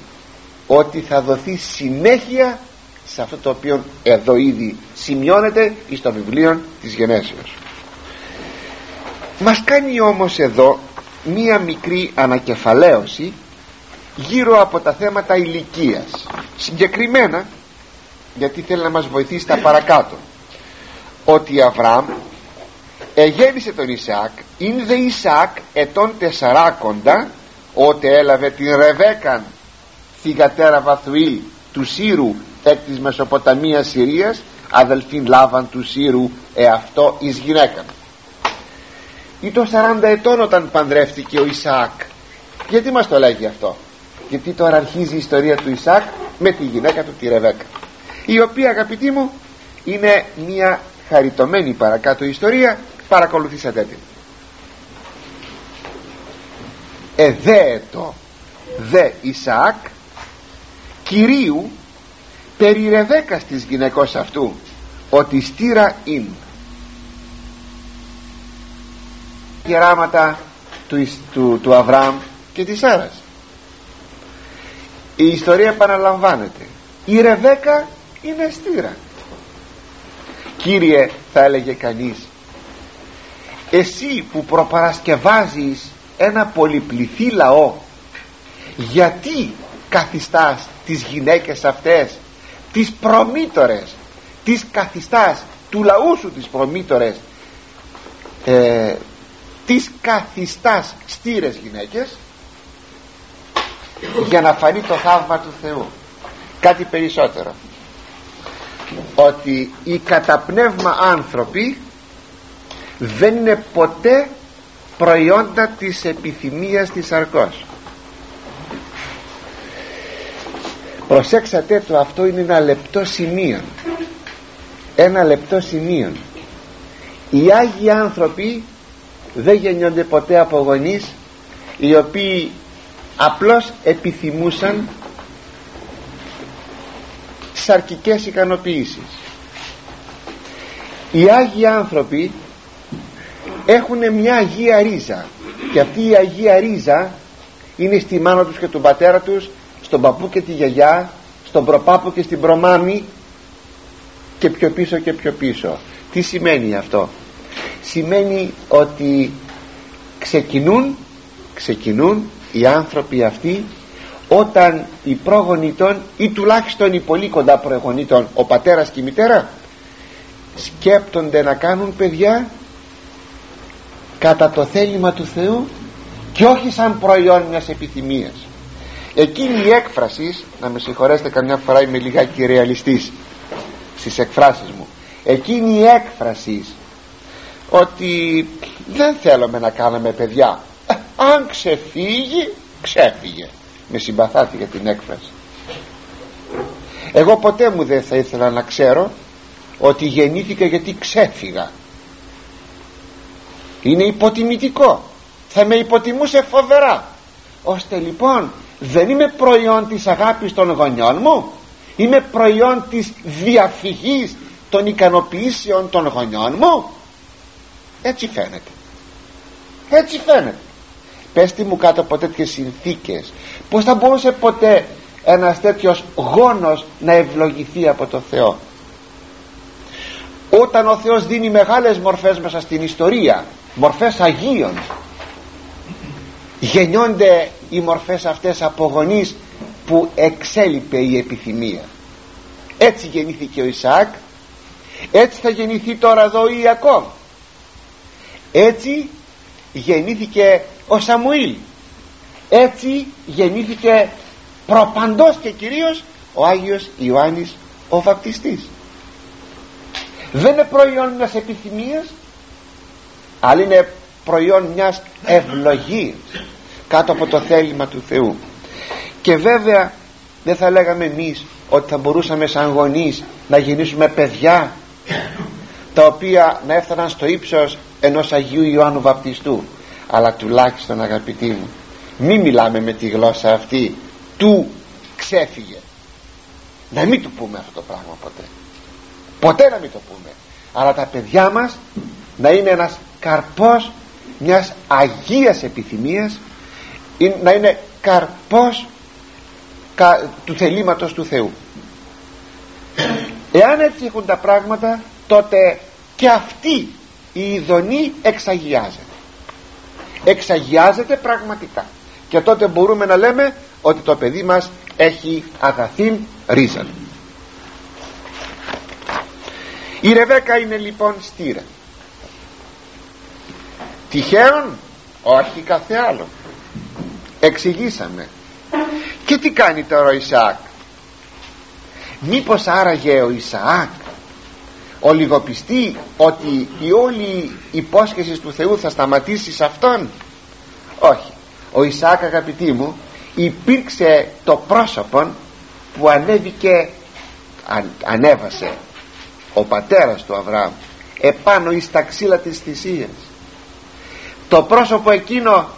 ότι θα δοθεί συνέχεια σε αυτό το οποίο εδώ ήδη σημειώνεται εις το βιβλίο της Γενέσεως. Μας κάνει όμως εδώ μία μικρή ανακεφαλαίωση γύρω από τα θέματα ηλικίας, συγκεκριμένα γιατί θέλει να μας βοηθήσει τα παρακάτω, ότι Αβραάμ εγέννησε τον Ισαάκ, είναι δε Ισαάκ ετών 40 ότε έλαβε την Ρεβέκαν θυγατέρα Βαθουήλ του Σύρου εκ της Μεσοποταμίας Συρίας, αδελφήν Λάβαν του Σύρου εαυτό εις γυναίκα. Ήταν 40 ετών όταν παντρεύτηκε ο Ισαάκ. Γιατί μας το λέγει αυτό? Γιατί τώρα αρχίζει η ιστορία του Ισαάκ με τη γυναίκα του τη Ρεβέκα, η οποία, αγαπητοί μου, είναι μια χαριτωμένη παρακάτω ιστορία. Παρακολουθήσατε την. Εδέετο δε Ισαάκ κυρίου περί Ρεβέκας της γυναικός αυτού, ότι στήρα είναι. Γεράματα του Αβραάμ και της Σάρας. Η ιστορία επαναλαμβάνεται. Η Ρεβέκα είναι στήρα. Κύριε, θα έλεγε κανείς, εσύ που προπαρασκευάζεις ένα πολυπληθή λαό, γιατί καθιστάς τις γυναίκες αυτές τις προμήτωρες, τις καθιστάς του λαού σου τις προμήτωρες, τις καθιστάς στήρες γυναίκες, για να φανεί το θαύμα του Θεού. Κάτι περισσότερο, ότι οι καταπνεύμα άνθρωποι δεν είναι ποτέ προϊόντα της επιθυμίας της σαρκός. Προσέξατε το, αυτό είναι ένα λεπτό σημείο. Ένα λεπτό σημείο. Οι Άγιοι άνθρωποι δεν γεννιόνται ποτέ από γονείς οι οποίοι απλώς επιθυμούσαν σαρκικές ικανοποιήσεις. Οι Άγιοι άνθρωποι έχουν μια Αγία Ρίζα, και αυτή η Αγία Ρίζα είναι στη μάνα τους και τον πατέρα τους, στον παππού και τη γιαγιά, στον προπάππου και στην προμάμη, και πιο πίσω και πιο πίσω. Τι σημαίνει αυτό? Σημαίνει ότι ξεκινούν οι άνθρωποι αυτοί όταν οι πρόγονοι των, ή τουλάχιστον οι πολύ κοντά προγονοί των, ο πατέρας και η μητέρα, σκέπτονται να κάνουν παιδιά κατά το θέλημα του Θεού και όχι σαν προϊόν μιας επιθυμίας. Εκείνη η έκφραση, να με συγχωρέσετε, καμιά φορά είμαι λιγάκι ρεαλιστής στις εκφράσεις μου, εκείνη η έκφραση ότι δεν θέλουμε να κάνουμε παιδιά, αν ξεφύγει, ξέφυγε. Με συμπαθάτη για την έκφραση. Εγώ ποτέ μου δεν θα ήθελα να ξέρω ότι γεννήθηκα γιατί ξέφυγα. Είναι υποτιμητικό. Θα με υποτιμούσε φοβερά. Ώστε λοιπόν δεν είμαι προϊόν της αγάπης των γονιών μου, είμαι προϊόν της διαφυγής των ικανοποιήσεων των γονιών μου. Έτσι φαίνεται. Έτσι φαίνεται. Πέστε μου, κάτω από τέτοιες συνθήκες, πως θα μπορούσε ποτέ ένας τέτοιος γόνος να ευλογηθεί από το Θεό? Όταν ο Θεός δίνει μεγάλες μορφές μέσα στην ιστορία, μορφές Αγίων, γεννιόνται οι μορφές αυτές από γονείς που εξέλιπε η επιθυμία. Έτσι γεννήθηκε ο Ισαάκ, έτσι θα γεννηθεί τώρα εδώ ο Ιακώβ, έτσι γεννήθηκε ο Σαμουήλ, έτσι γεννήθηκε προπαντός και κυρίως ο Άγιος Ιωάννης ο Βαπτιστής. Δεν είναι προϊόν μιας επιθυμίας, αλλά είναι προϊόν μιας ευλογίας κάτω από το θέλημα του Θεού. Και βέβαια δεν θα λέγαμε εμείς ότι θα μπορούσαμε σαν γονείς να γεννήσουμε παιδιά τα οποία να έφταναν στο ύψος ενός Αγίου Ιωάννου Βαπτιστού. Αλλά τουλάχιστον, αγαπητοί μου, μη μιλάμε με τη γλώσσα αυτή του ξέφυγε. Να μην του πούμε αυτό το πράγμα ποτέ. Ποτέ να μην το πούμε. Αλλά τα παιδιά μας να είναι ένας καρπός μιας αγίας επιθυμίας να είναι καρπός του θελήματος του Θεού. Εάν έτσι έχουν τα πράγματα, τότε και αυτή η ειδονή εξαγιάζεται. Εξαγιάζεται πραγματικά. Και τότε μπορούμε να λέμε ότι το παιδί μας έχει αγαθήν ρίζα. Η Ρεβέκα είναι λοιπόν στήρα. Τυχαίων? Όχι, κάθε άλλο. Εξηγήσαμε. Και τι κάνει τώρα ο Ισαάκ? Μήπως άραγε ο Ισαάκ ολιγοπιστεί ότι η όλη υπόσχεση του Θεού θα σταματήσει σε αυτόν? Όχι. Ο Ισαάκ, αγαπητοί μου, υπήρξε το πρόσωπο που ανέβασε ο πατέρας του Αβραάμ επάνω εις τα ξύλα της θυσίας. Το πρόσωπο εκείνο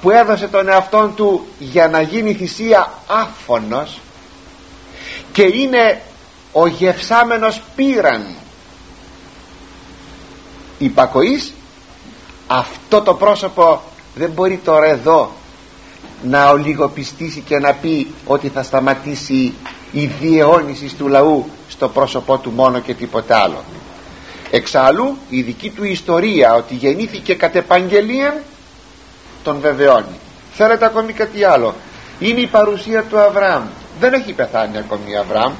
που έδωσε τον εαυτόν του για να γίνει θυσία άφωνος, και είναι ο γευσάμενος πύραν υπακοής. Αυτό το πρόσωπο δεν μπορεί τώρα εδώ να ολιγοπιστήσει και να πει ότι θα σταματήσει η διαιώνιση του λαού στο πρόσωπό του μόνο και τίποτα άλλο. Εξάλλου η δική του ιστορία, ότι γεννήθηκε κατ' επαγγελία, τον βεβαιώνει. Θέλετε ακόμη κάτι άλλο? Είναι η παρουσία του Αβραάμ. Δεν έχει πεθάνει ακόμη ο Αβραάμ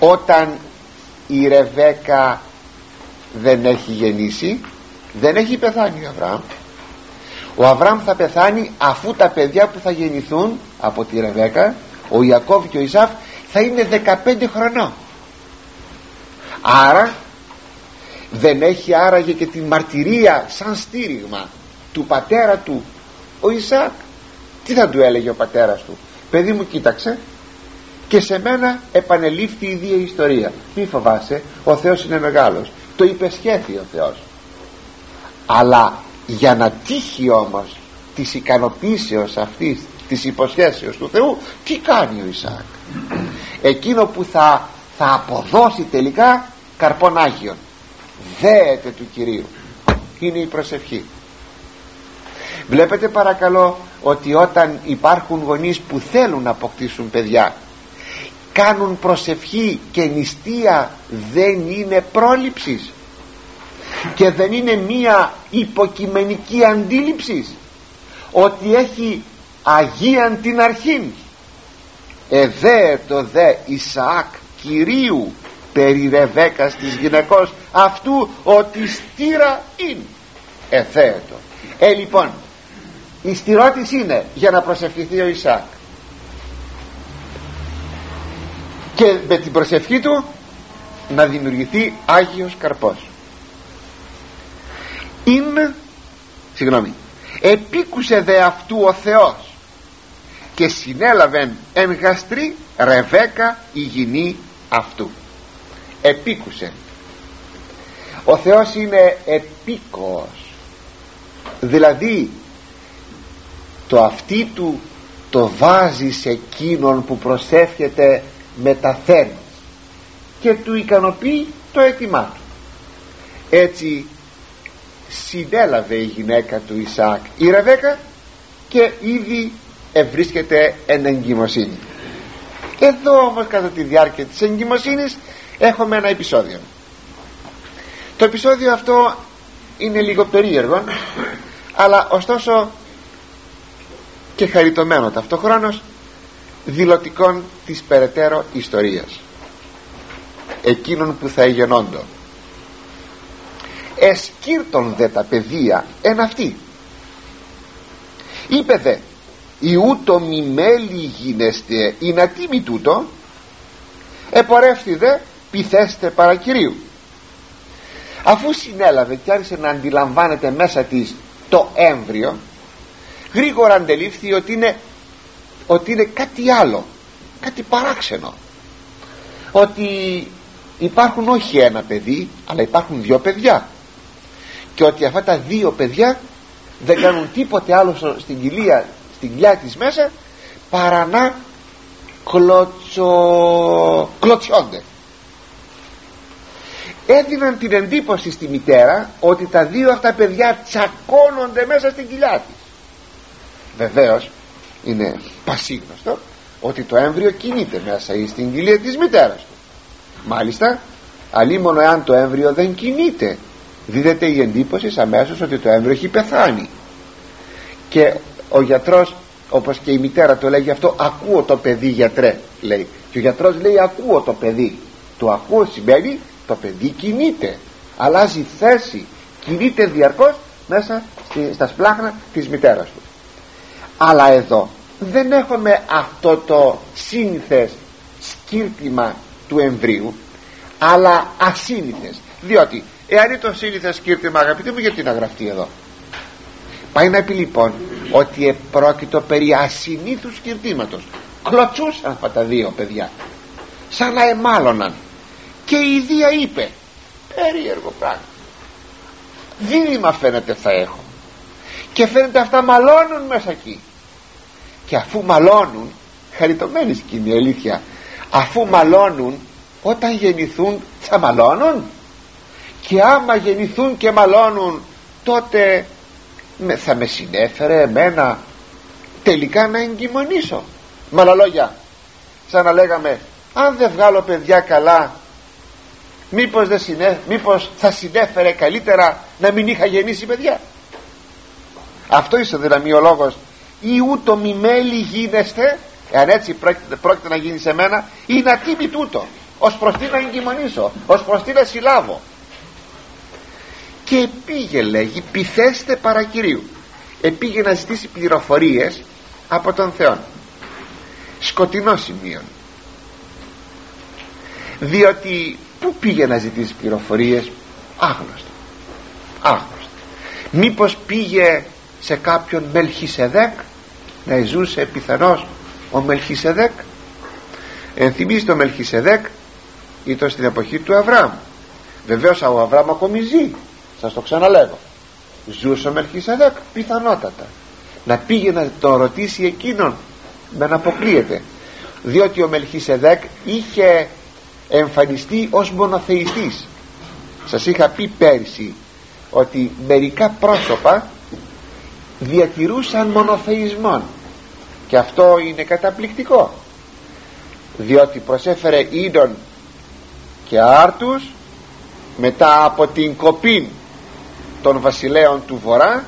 όταν η Ρεβέκα δεν έχει γεννήσει. Δεν έχει πεθάνει ο Αβραάμ. Ο Αβραάμ θα πεθάνει αφού τα παιδιά που θα γεννηθούν από τη Ρεβέκα, ο Ιακώβ και ο Ησαύ, θα είναι 15 χρονών. Άρα δεν έχει άραγε και τη μαρτυρία σαν στήριγμα του πατέρα του ο Ισαάκ? Τι θα του έλεγε ο πατέρας του? Παιδί μου, κοίταξε, και σε μένα επανελήφθη η ίδια ιστορία. Μη φοβάσαι, ο Θεός είναι μεγάλος. Το υπεσχέθη ο Θεός. Αλλά για να τύχει όμως της ικανοποίησεως αυτής της υποσχέσεως του Θεού, τι κάνει ο Ισαάκ? Εκείνο που θα αποδώσει τελικά καρπών άγιον. Δέεται του Κυρίου. Είναι η προσευχή. Βλέπετε παρακαλώ ότι όταν υπάρχουν γονείς που θέλουν να αποκτήσουν παιδιά, κάνουν προσευχή, και νηστεία δεν είναι πρόληψης και δεν είναι μία υποκειμενική αντίληψη ότι έχει αγίαν την αρχήν. Εδέετο δε Ισαάκ Κυρίου περί Ρεβέκας της γυναικός αυτού, ότι στήρα είναι. Εδέετο. Λοιπόν, η στηρό της είναι για να προσευχηθεί ο Ισαάκ, και με την προσευχή του να δημιουργηθεί άγιος καρπός. Επίκουσε δε αυτού ο Θεός και συνέλαβεν εν γαστρή Ρεβέκα η γυνή αυτού. Επίκουσε. Ο Θεός είναι επίκοος. Δηλαδή το αυτί του το βάζει σε εκείνον που προσεύχεται με τα θέλη και του ικανοποιεί το αίτημά του. Έτσι συνέλαβε η γυναίκα του Ισαάκ, η Ρεβέκα, και ήδη ευρίσκεται εν εγκυμοσύνη. Εδώ όμως, κατά τη διάρκεια της εγκυμοσύνης, έχουμε ένα επεισόδιο. Το επεισόδιο αυτό είναι λίγο περίεργο, αλλά ωστόσο και χαριτωμένο ταυτοχρόνως, δηλωτικών της περαιτέρω ιστορίας εκείνων που θα γεννώντο. Εσκύρτον δε τα παιδεία εν αυτή. Είπε δε, ιούτο μη μέλη γίνεστε, ειν μη τούτο, επορεύθη δε πιθέστε παρακυρίου. Αφού συνέλαβε και άρχισε να αντιλαμβάνεται μέσα της το έμβριο, γρήγορα αντελήφθη ότι είναι κάτι άλλο, κάτι παράξενο, ότι υπάρχουν όχι ένα παιδί, αλλά υπάρχουν δύο παιδιά, και ότι αυτά τα δύο παιδιά δεν κάνουν τίποτε άλλο στην κοιλιά της μέσα παρά να κλωτσιώνται. έδιναν την εντύπωση στη μητέρα ότι τα δύο αυτά παιδιά τσακώνονται μέσα στην κοιλιά της. Βεβαίως είναι πασίγνωστο ότι το έμβριο κινείται μέσα ή στην κοιλία της μητέρας του. Μάλιστα, αλίμονο εάν το έμβριο δεν κινείται, δίδεται η εντύπωση αμέσως ότι το έμβριο έχει πεθάνει. Και ο γιατρός, όπως και η μητέρα το λέγει αυτό, ακούω το παιδί γιατρέ, λέει. Και ο γιατρός λέει ακούω το παιδί. Το ακούω σημαίνει το παιδί κινείται, αλλάζει θέση, κινείται διαρκώς μέσα στα σπλάχνα της μητέρας του. Αλλά εδώ δεν έχουμε αυτό το σύνηθες σκύρτημα του εμβρίου, αλλά ασύνηθες. Διότι εάν είναι το σύνηθες σκύρτημα, αγαπητοί μου, γιατί να γραφτεί εδώ? Πάει να πει λοιπόν ότι επρόκειτο περί ασυνήθους σκυρτήματος. Κλωτσούσαν αυτά τα δύο παιδιά, σαν να εμάλωναν. Και η Δία είπε, περίεργο πράγμα, δίδυμα φαίνεται θα έχω. Και φαίνεται αυτά μαλώνουν μέσα εκεί. Και αφού μαλώνουν, χαριτωμένη σκηνή, αλήθεια, αφού μαλώνουν, όταν γεννηθούν θα μαλώνουν. Και άμα γεννηθούν και μαλώνουν, τότε θα με συνέφερε εμένα τελικά να εγκυμονήσω. Με άλλα λόγια, σαν να λέγαμε, αν δεν βγάλω παιδιά καλά, μήπως θα συνέφερε καλύτερα να μην είχα γεννήσει παιδιά. Αυτό ισοδυναμεί ο λόγος ή ούτω μη μέλη γίνεστε, εάν έτσι πρόκειται να γίνει σε μένα, ή να τίμη τούτο, ως προς τι να εγκυμονήσω, ως προς τι να συλλάβω. Και πήγε, λέγει, πιθέστε παρακυρίου. Επήγε να ζητήσει πληροφορίες από τον Θεό. Σκοτεινό σημείο. Διότι πού πήγε να ζητήσει πληροφορίες? Άγνωστο. Άγνωστο. Μήπως πήγε σε κάποιον Μελχισεδέκ, να ζούσε πιθανώς ο Μελχισεδέκ? Ενθυμίζει το Μελχισεδέκ ήταν στην εποχή του Αβραάμ. Βεβαίως ο Αβραάμ ακόμη ζει, σας το ξαναλέγω. Ζούσε ο Μελχισεδέκ, πιθανότατα να πήγε να το ρωτήσει εκείνον. Δεν αποκλείεται, διότι ο Μελχισεδέκ είχε εμφανιστεί ως μονοθεϊστής. Σας είχα πει πέρσι ότι μερικά πρόσωπα διατηρούσαν μονοθεϊσμόν, και αυτό είναι καταπληκτικό, διότι προσέφερε είδων και άρτους μετά από την κοπή των βασιλέων του Βορρά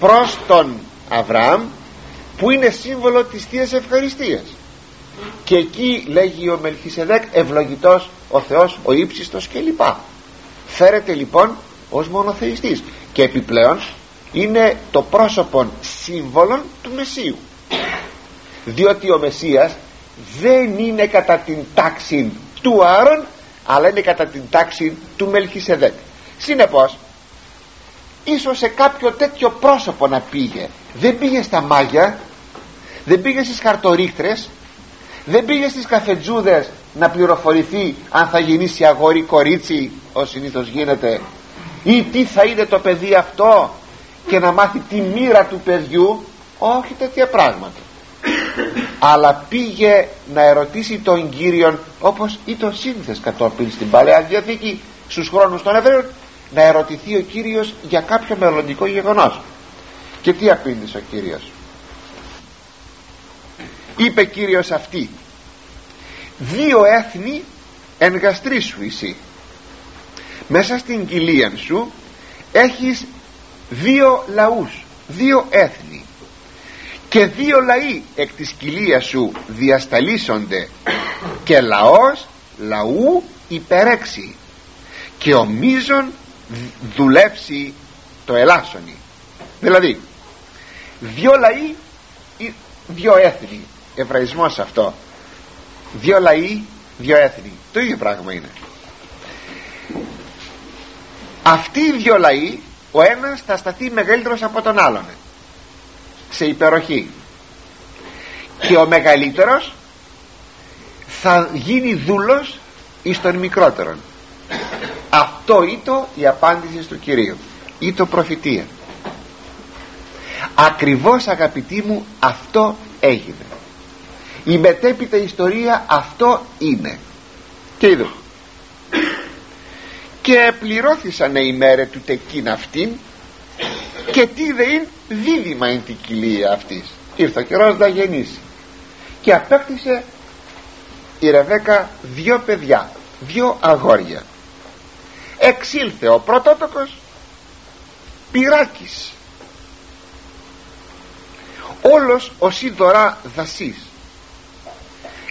προς τον Αβραάμ, που είναι σύμβολο της Θείας Ευχαριστίας. Και εκεί, λέγει ο Μελχισεδέκ, ευλογητός ο Θεός, ο ύψιστος κλπ. Φέρεται λοιπόν ως μονοθεϊστής, και επιπλέον είναι το πρόσωπο σύμβολο του Μεσσίου, διότι ο Μεσσίας δεν είναι κατά την τάξη του Άρων, αλλά είναι κατά την τάξη του Μελχισεδέκ. Συνεπώς ίσως σε κάποιο τέτοιο πρόσωπο να πήγε. Δεν πήγε στα μάγια, δεν πήγε στις χαρτορίχτρες, δεν πήγε στις καφετζούδες να πληροφορηθεί αν θα γεννήσει αγόρι κορίτσι, ως συνήθως γίνεται, ή τι θα είναι το παιδί αυτό, και να μάθει τη μοίρα του παιδιού. Όχι τέτοια πράγματα. Αλλά πήγε να ερωτήσει τον Κύριον, όπως ήταν σύνηθες κατόπιν στην Παλαιά Διαθήκη στους χρόνους των Εβραίων, να ερωτηθεί ο Κύριος για κάποιο μελλοντικό γεγονός. Και τι απήντησε ο Κύριος? Είπε Κύριος αυτή, δύο έθνη εγκαστρίσου εσύ, μέσα στην κοιλία σου έχεις δύο λαούς, δύο έθνη, και δύο λαοί εκ της κοιλίας σου διασταλίσσονται, και λαός λαού υπερέξει, και ο μίζων δουλέψει το ελάσσονι. Δηλαδή δύο λαοί, δύο έθνη, εβραϊσμός αυτό, δύο λαοί, δύο έθνη, το ίδιο πράγμα είναι. Αυτοί οι δύο λαοί, ο ένας θα σταθεί μεγαλύτερος από τον άλλον σε υπεροχή, και ο μεγαλύτερος θα γίνει δούλος εις τον μικρότερον. Αυτό ήτο η απάντηση του Κυρίου, ήτο προφητεία. Ακριβώς, αγαπητοί μου, αυτό έγινε. Η μετέπειτα ιστορία αυτό είναι. Και είδω και επληρώθησαν οι μέρε του τεκίν αυτήν, και τι δεήν δίδυμα εν την κοιλία αυτής. Ήρθε ο καιρός να γεννήσει και απέκτησε η Ρεβέκα δύο παιδιά, δύο αγόρια. Εξήλθε ο πρωτότοκος Πυράκης, όλος ο Σίδωρα Δασής.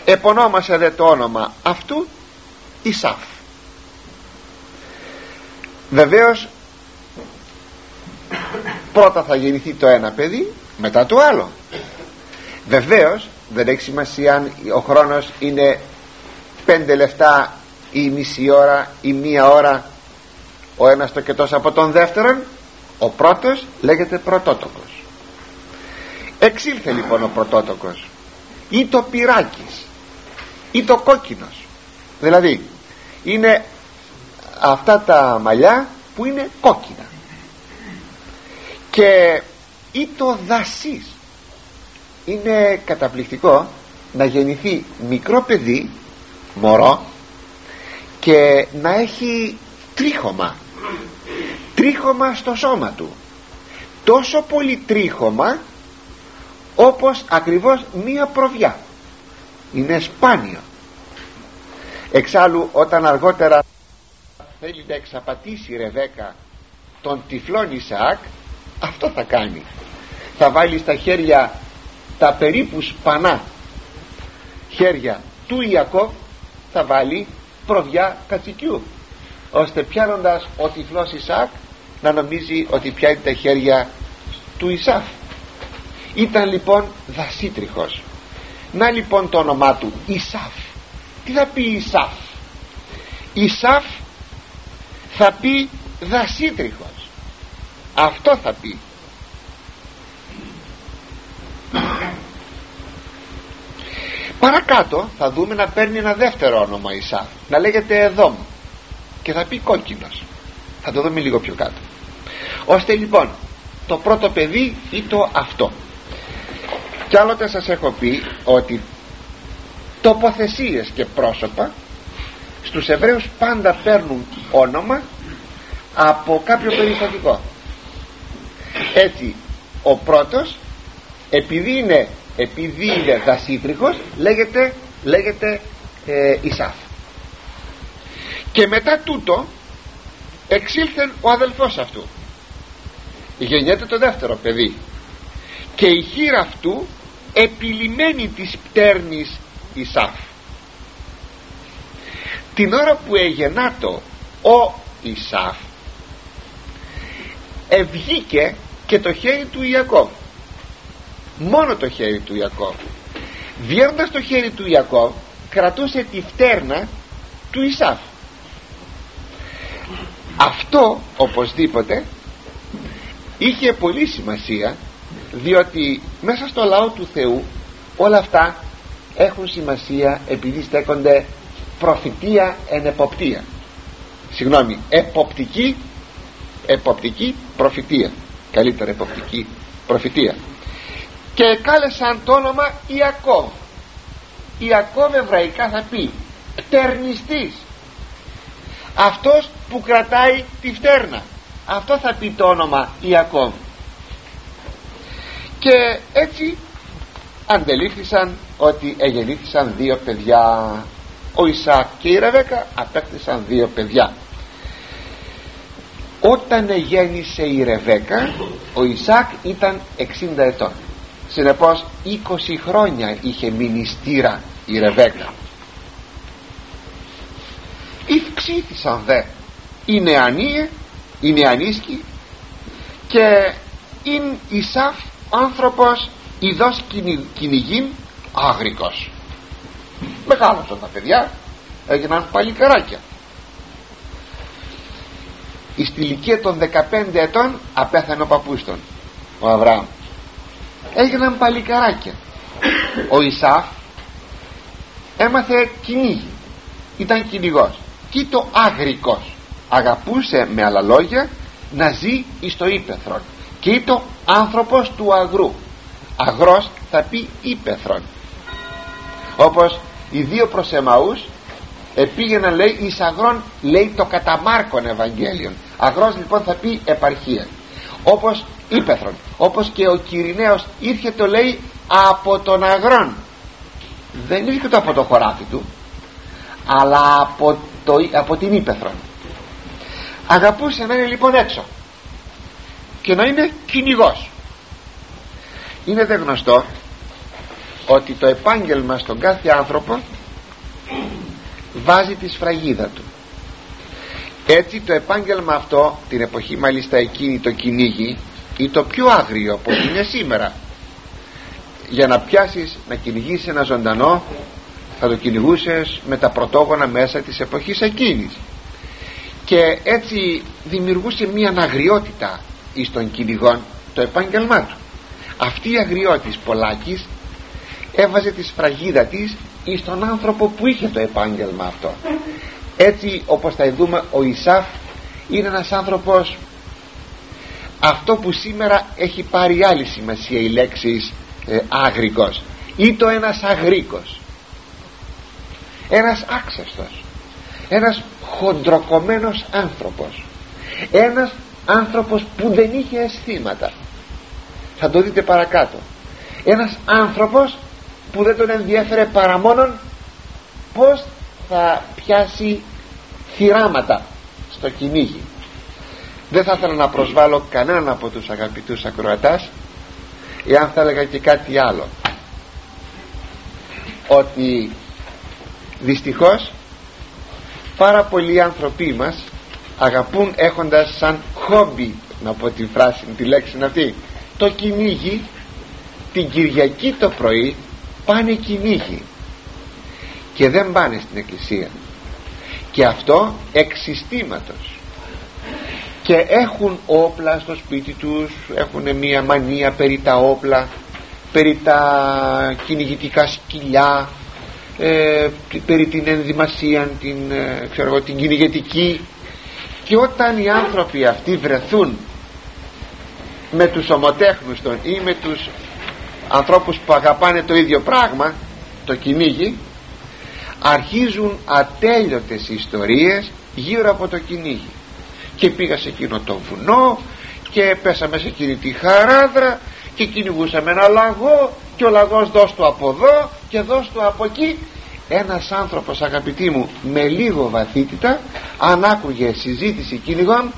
Επωνόμασε δε το όνομα αυτού Ησαύ. Βεβαίως πρώτα θα γεννηθεί το ένα παιδί, μετά το άλλο. Βεβαίως δεν έχει σημασία αν ο χρόνος είναι 5 λεπτά ή μισή ώρα ή μία ώρα, ο ένας το και τόσο από τον δεύτερον. Ο πρώτος λέγεται πρωτότοκος. Εξήλθε λοιπόν ο πρωτότοκος, ή το Πυράκης ή το κόκκινος, δηλαδή είναι αυτά τα μαλλιά που είναι κόκκινα, και ή το Δασής. Είναι καταπληκτικό να γεννηθεί μικρό παιδί, μωρό, και να έχει τρίχωμα στο σώμα του, τόσο πολύ τρίχωμα όπως ακριβώς μία προβιά. Είναι σπάνιο. Εξάλλου όταν αργότερα θέλει να εξαπατήσει η Ρεβέκα τον τυφλόν Ισαάκ, αυτό θα κάνει. Θα βάλει στα χέρια τα περίπου σπανά χέρια του Ιακώβ, θα βάλει προβιά κατσικιού, ώστε πιάνοντας ο τυφλός Ισαάκ να νομίζει ότι πιάνει τα χέρια του Ησαύ. Ήταν λοιπόν δασίτριχος. Να λοιπόν το όνομά του Ησαύ. Τι θα πει Ησαύ? Ησαύ θα πει δασίτριχος. Αυτό θα πει. Παρακάτω θα δούμε να παίρνει ένα δεύτερο όνομα Ησαύ, να λέγεται Εδώμ, και θα πει κόκκινος. Θα το δούμε λίγο πιο κάτω. Ώστε λοιπόν το πρώτο παιδί ή το αυτό. Κι άλλοτε σας έχω πει ότι τοποθεσίες και πρόσωπα στους Εβραίους πάντα παίρνουν όνομα από κάποιο περιστατικό. Έτσι ο πρώτος, επειδή είναι δασίτριχος, λέγεται Ησαύ. Και μετά τούτο εξήλθεν ο αδελφός αυτού, γεννιέται το δεύτερο παιδί, και η χείρα αυτού επιλυμένη της πτέρνης Ησαύ. Την ώρα που εγεννάτο ο Ησαύ, ευγήκε και το χέρι του Ιακώβ, μόνο το χέρι του Ιακώβ. Βγαίνοντας το χέρι του Ιακώβ, κρατούσε τη φτέρνα του Ησαύ. Αυτό οπωσδήποτε είχε πολύ σημασία, διότι μέσα στο λαό του Θεού όλα αυτά έχουν σημασία, επειδή στέκονται προφητεία εν εποπτεία. Συγγνώμη, εποπτική προφητεία, καλύτερα, εποπτική προφητεία. Και κάλεσαν το όνομα Ιακώβ. Ιακώβ εβραϊκά θα πει πτερνιστής, αυτός που κρατάει τη φτέρνα. Αυτό θα πει το όνομα Ιακώβ. Και έτσι αντελήφθησαν ότι εγεννήθησαν δύο παιδιά. Ο Ισαάκ και η Ρεβέκα απέκτησαν δύο παιδιά. Όταν εγέννησε η Ρεβέκα, ο Ισαάκ ήταν 60 ετών. Συνεπώς 20 χρόνια είχε μείνει στήρα η Ρεβέκα. Υψήθησαν δε οι νεανοί, οι νεανίσκοι, και ειν Ησαύ άνθρωπος ειδός κυνηγήν άγρικος. Μεγάλωσαν τα παιδιά, έγιναν παλικαράκια. Εις τη ηλικία των 15 ετών απέθανε ο παππούς των, ο Αβραάμ. Έγιναν παλικαράκια. Ο Ησαύ έμαθε κυνήγι, ήταν κυνηγός. Κι το άγρικος, αγαπούσε με άλλα λόγια να ζει εις το ύπαιθρον, και ή το άνθρωπος του αγρού. Αγρός θα πει ύπαιθρον. Όπως οι δύο προσεμαούς επήγαιναν λέει εις αγρόν, λέει το καταμάρκον Ευαγγέλιον. Αγρός λοιπόν θα πει επαρχία, όπως ύπεθρον, όπως και ο Κυριναίος ήρθε το λέει από τον αγρόν, δεν ήρθε το από το χωράφι του αλλά από την ύπεθρον. Αγαπούσε να είναι λοιπόν έξω και να είναι κυνηγός. Είναι δε γνωστό ότι το επάγγελμα στον κάθε άνθρωπο βάζει τη σφραγίδα του. Έτσι το επάγγελμα αυτό την εποχή μάλιστα εκείνη το κυνήγι ή το πιο άγριο από ό,τι είναι σήμερα. Για να πιάσεις, να κυνηγήσεις ένα ζωντανό, θα το κυνηγούσες με τα πρωτόγωνα μέσα της εποχής εκείνης. Και έτσι δημιουργούσε μια αγριότητα εις των κυνηγών το επάγγελμά του. Αυτή η αγριότης Πολάκης έβαζε τη σφραγίδα της εις τον άνθρωπο που είχε το επάγγελμα αυτό. Έτσι όπως θα δούμε, ο Ησαύ είναι ένας άνθρωπος, αυτό που σήμερα έχει πάρει άλλη σημασία η λέξη άγρικος, ή το ένας αγρίκος, ένας άξεστος, ένας χοντροκομμένος άνθρωπος, ένας άνθρωπος που δεν είχε αισθήματα, θα το δείτε παρακάτω, ένας άνθρωπος που δεν τον ενδιέφερε παρά μόνον πως θα πιάσει θυράματα στο κυνήγι. Δεν θα ήθελα να προσβάλλω κανέναν από τους αγαπητούς ακροατάς, εάν θα έλεγα και κάτι άλλο, ότι δυστυχώς πάρα πολλοί άνθρωποι μας αγαπούν έχοντας σαν χόμπι, να πω τη φράση, τη λέξη αυτή, το κυνήγι. Την Κυριακή το πρωί πάνε κυνήγι και δεν πάνε στην εκκλησία, και αυτό εξ συστήματος, και έχουν όπλα στο σπίτι τους, έχουν μια μανία περί τα όπλα, περί τα κυνηγητικά σκυλιά, περί την ενδυμασία, την κυνηγετική. Και όταν οι άνθρωποι αυτοί βρεθούν με τους ομοτέχνους των ή με τους ανθρώπους που αγαπάνε το ίδιο πράγμα, το κυνήγι, αρχίζουν ατέλειωτες ιστορίες γύρω από το κυνήγι. Και πήγα σε εκείνο το βουνό και πέσαμε σε εκείνη τη χαράδρα και κυνηγούσαμε ένα λαγό και ο λαγός δώσ' του από εδώ και δώσ' του από εκεί. Ένας άνθρωπος αγαπητοί μου με λίγο βαθύτητα, αν άκουγε συζήτηση κυνηγών,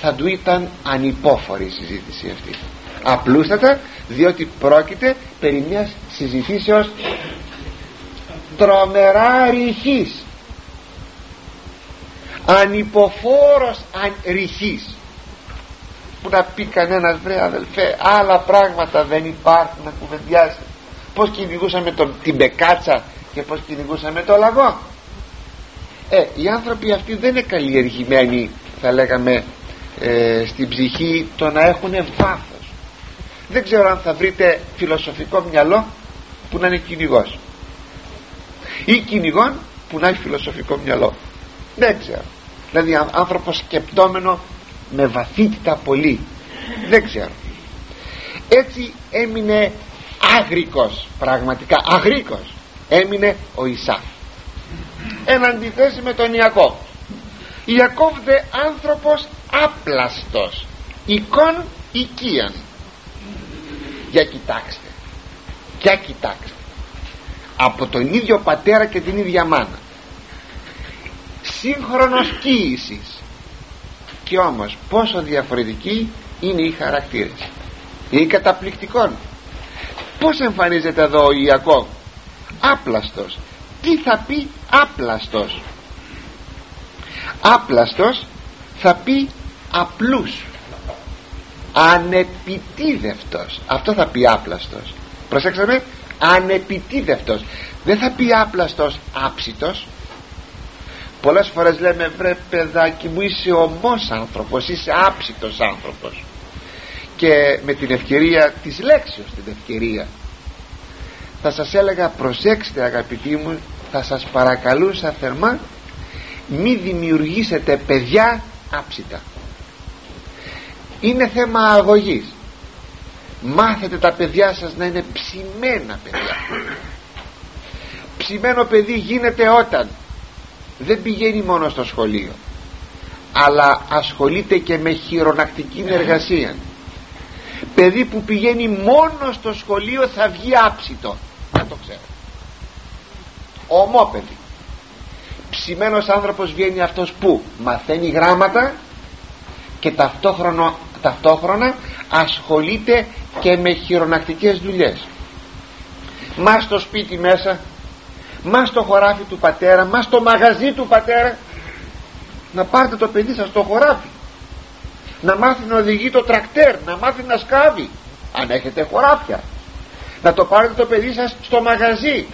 θα του ήταν ανυπόφορη η συζήτηση αυτή, απλούστατα, διότι πρόκειται περί μιας συζητήσεως τρομερά ρηχής, ανυποφόρος ρηχής, που να πει κανένας, βρε αδελφέ, άλλα πράγματα δεν υπάρχουν να κουβεντιάσει, πως κυνηγούσαμε την πεκάτσα και πως κυνηγούσαμε το λαγό. Οι άνθρωποι αυτοί δεν είναι καλλιεργημένοι, θα λέγαμε, στην ψυχή, το να έχουν βάθος. Δεν ξέρω αν θα βρείτε φιλοσοφικό μυαλό που να είναι κυνηγός ή κυνηγών που να έχει φιλοσοφικό μυαλό, δεν ξέρω, δηλαδή άνθρωπο σκεπτόμενο με βαθύτητα πολύ, δεν ξέρω. Έτσι έμεινε άγρικος, πραγματικά αγρίκος έμεινε ο Ησαύ, εν αντιθέσει με τον Ιακώβ. Ιακώβ δε άνθρωπος άπλαστος, οικών οικίαν. Για κοιτάξτε, από τον ίδιο πατέρα και την ίδια μάνα, σύγχρονος κοίησης, και όμως πόσο διαφορετικοί είναι οι χαρακτήρες. Είναι καταπληκτικό πως εμφανίζεται εδώ ο Ιακώβ άπλαστος. Τι θα πει άπλαστος? Άπλαστος θα πει απλούς, ανεπιτίδευτος. Αυτό θα πει άπλαστος. Προσέξαμε, ανεπιτίδευτος. Δεν θα πει άπλαστος άψητος. Πολλές φορές λέμε, βρε παιδάκι μου, είσαι ομός άνθρωπος, είσαι άψητος άνθρωπος. Και με την ευκαιρία της λέξεως, την ευκαιρία, θα σας έλεγα, προσέξτε αγαπητοί μου, θα σας παρακαλούσα θερμά, μη δημιουργήσετε παιδιά άψητα. Είναι θέμα αγωγής. Μάθετε τα παιδιά σας να είναι ψημένα παιδιά. Ψημένο παιδί γίνεται όταν δεν πηγαίνει μόνο στο σχολείο, αλλά ασχολείται και με χειρονακτική εργασία. Παιδί που πηγαίνει μόνο στο σχολείο θα βγει άψητο, να το ξέρω, ομόπαιδι. Ψημένος άνθρωπος βγαίνει αυτός που μαθαίνει γράμματα και ταυτόχρονα ασχολείται και με χειρονακτικές δουλειές. Μα στο σπίτι μέσα, μα στο χωράφι του πατέρα, μα στο μαγαζί του πατέρα. Να πάρετε το παιδί σας στο χωράφι, να μάθει να οδηγεί το τρακτέρ, να μάθει να σκάβει αν έχετε χωράφια. Να το πάρετε το παιδί σας στο μαγαζί,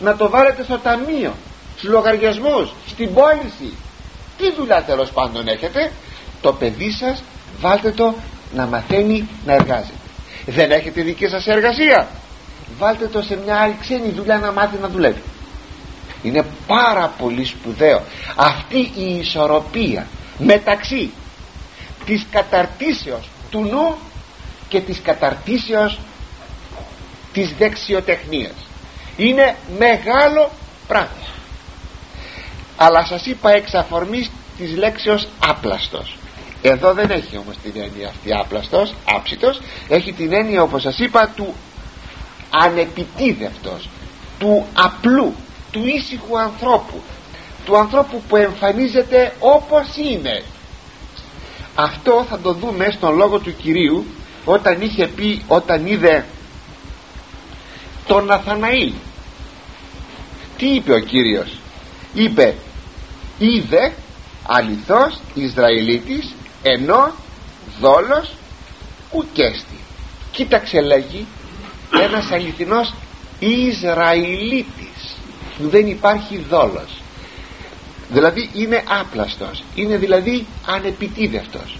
να το βάλετε στο ταμείο, στους λογαριασμούς, στην πώληση. Τι δουλειά τέλος πάντων έχετε, το παιδί σας βάλτε το να μαθαίνει να εργάζεται. Δεν έχετε δική σας εργασία, βάλτε το σε μια άλλη ξένη δουλειά να μάθει να δουλεύει. Είναι πάρα πολύ σπουδαίο αυτή η ισορροπία μεταξύ της καταρτήσεως του νου και της καταρτήσεως της δεξιοτεχνίας. Είναι μεγάλο πράγμα. Αλλά σας είπα εξ αφορμής της λέξεως άπλαστος. Εδώ δεν έχει όμως την έννοια αυτή άπλαστος, άψητος. Έχει την έννοια, όπως σας είπα, του ανεπιτίδευτος, του απλού, του ήσυχου ανθρώπου, του ανθρώπου που εμφανίζεται όπως είναι. Αυτό θα το δούμε στον λόγο του Κυρίου όταν είχε πει, όταν είδε τον Ναθαναήλ. Τι είπε ο Κύριος? Είπε, είδε αληθώς Ισραηλίτης, ενώ δόλος ουκέστη. Κοίταξε, λέγει, ένας αληθινός Ισραηλίτης, δεν υπάρχει δόλος, δηλαδή είναι άπλαστος, είναι δηλαδή ανεπιτίδευτος.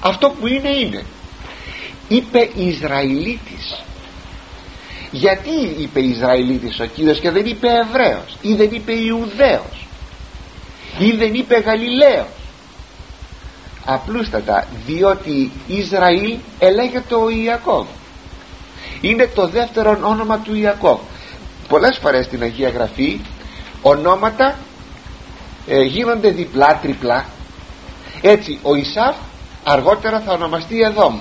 Αυτό που είναι είναι. Είπε Ισραηλίτης. Γιατί είπε Ισραηλίτης ο Κύριος και δεν είπε Εβραίος, ή δεν είπε Ιουδαίος, ή δεν είπε Γαλιλαίος? Απλούστατα διότι Ισραήλ ελέγεται ο Ιακώβ, είναι το δεύτερο όνομα του Ιακώβ. Πολλές φορές στην Αγία Γραφή ονόματα γίνονται διπλά, τριπλά. Έτσι ο Ησαύ αργότερα θα ονομαστεί Εδώμ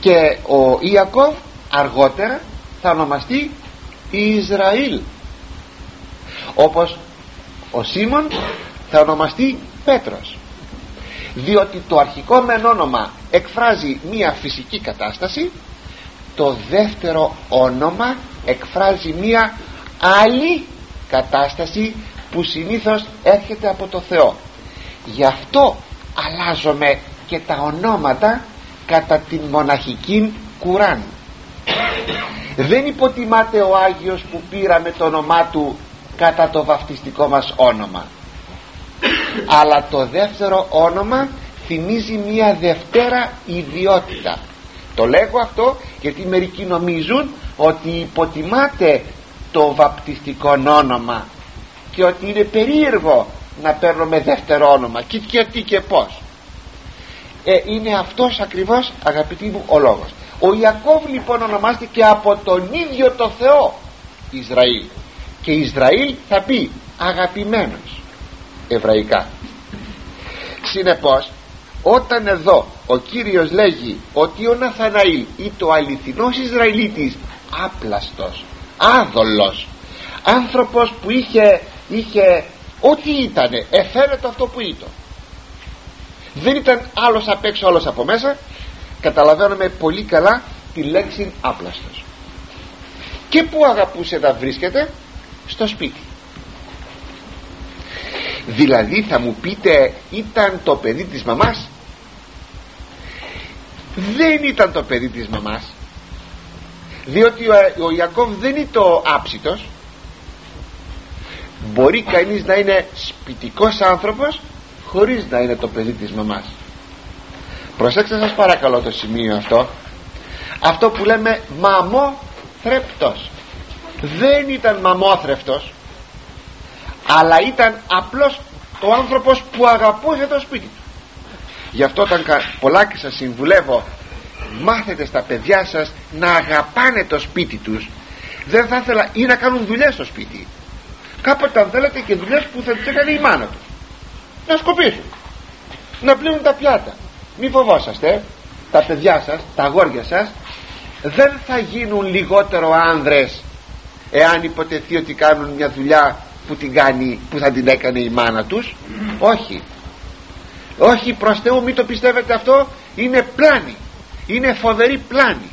και ο Ιακώβ αργότερα θα ονομαστεί Ισραήλ, όπως ο Σίμων θα ονομαστεί Πέτρος. Διότι το αρχικό μεν όνομα εκφράζει μία φυσική κατάσταση, το δεύτερο όνομα εκφράζει μία άλλη κατάσταση που συνήθως έρχεται από το Θεό. Γι' αυτό αλλάζουμε και τα ονόματα κατά την μοναχική κουράν. Δεν υποτιμάται ο Άγιος που πήραμε το όνομά του κατά το βαπτιστικό μας όνομα, αλλά το δεύτερο όνομα θυμίζει μία δευτέρα ιδιότητα. Το λέγω αυτό γιατί μερικοί νομίζουν ότι υποτιμάται το βαπτιστικό όνομα και ότι είναι περίεργο να παίρνουμε δεύτερο όνομα. Και τι και πώς. Είναι αυτός ακριβώς, αγαπητοί μου, ο λόγος. Ο Ιακώβ λοιπόν ονομάστηκε από τον ίδιο το Θεό Ισραήλ, και Ισραήλ θα πει αγαπημένος εβραϊκά. Συνεπώς, όταν εδώ ο Κύριος λέγει ότι ο Ναθαναήλ ή το αληθινός Ισραηλίτης, άπλαστος, άδολος, άνθρωπος που είχε ό,τι ήτανε, εφαίρετο αυτό που ήταν, δεν ήταν άλλος απ' έξω άλλος από μέσα, καταλαβαίνουμε πολύ καλά τη λέξη άπλαστος. Και που αγαπούσε να βρίσκεται στο σπίτι. Δηλαδή θα μου πείτε, ήταν το παιδί της μαμάς? Δεν ήταν το παιδί της μαμάς, διότι ο Ιακώβ δεν είναι το άψητος. Μπορεί κανείς να είναι σπιτικός άνθρωπος χωρίς να είναι το παιδί της μαμάς. Προσέξτε σας παρακαλώ το σημείο αυτό. Αυτό που λέμε μαμόθρεπτος. Δεν ήταν μαμόθρεπτος, αλλά ήταν απλώς ο άνθρωπος που αγαπούσε το σπίτι του. Γι' αυτό όταν πολλάκι σας συμβουλεύω, μάθετε στα παιδιά σας να αγαπάνε το σπίτι τους. Δεν θα ήθελα ή να κάνουν δουλειές στο σπίτι, κάποτε αν θέλετε και δουλειές που θα τις έκανε η μάνα του. Να σκοπίσουν, να πλύνουν τα πιάτα. Μη φοβόσαστε, τα παιδιά σας, τα αγόρια σας δεν θα γίνουν λιγότερο άνδρες εάν υποτεθεί ότι κάνουν μια δουλειά που, την κάνει, που θα την έκανε η μάνα τους. Όχι, όχι, προς Θεού μην το πιστεύετε αυτό. Είναι πλάνη, είναι φοβερή πλάνη.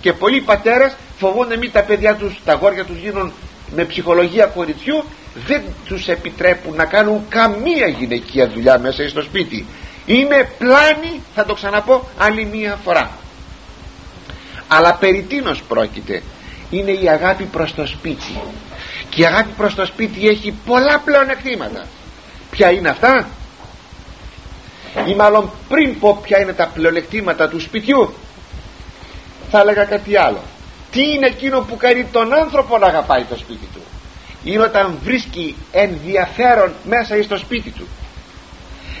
Και πολλοί πατέρες φοβούνται μη τα παιδιά τους, τα αγόρια τους γίνουν με ψυχολογία κοριτσιού, δεν τους επιτρέπουν να κάνουν καμία γυναικεία δουλειά μέσα στο σπίτι. Είναι πλάνη, θα το ξαναπώ άλλη μία φορά. Αλλά περί τίνος πρόκειται? Είναι η αγάπη προς το σπίτι. Και η αγάπη προς το σπίτι έχει πολλά πλεονεκτήματα. Ποια είναι αυτά? Ή μάλλον πριν πω ποια είναι τα πλεονεκτήματα του σπιτιού, θα έλεγα κάτι άλλο. Τι είναι εκείνο που κάνει τον άνθρωπο να αγαπάει το σπίτι του? Είναι όταν βρίσκει ενδιαφέρον μέσα στο σπίτι του.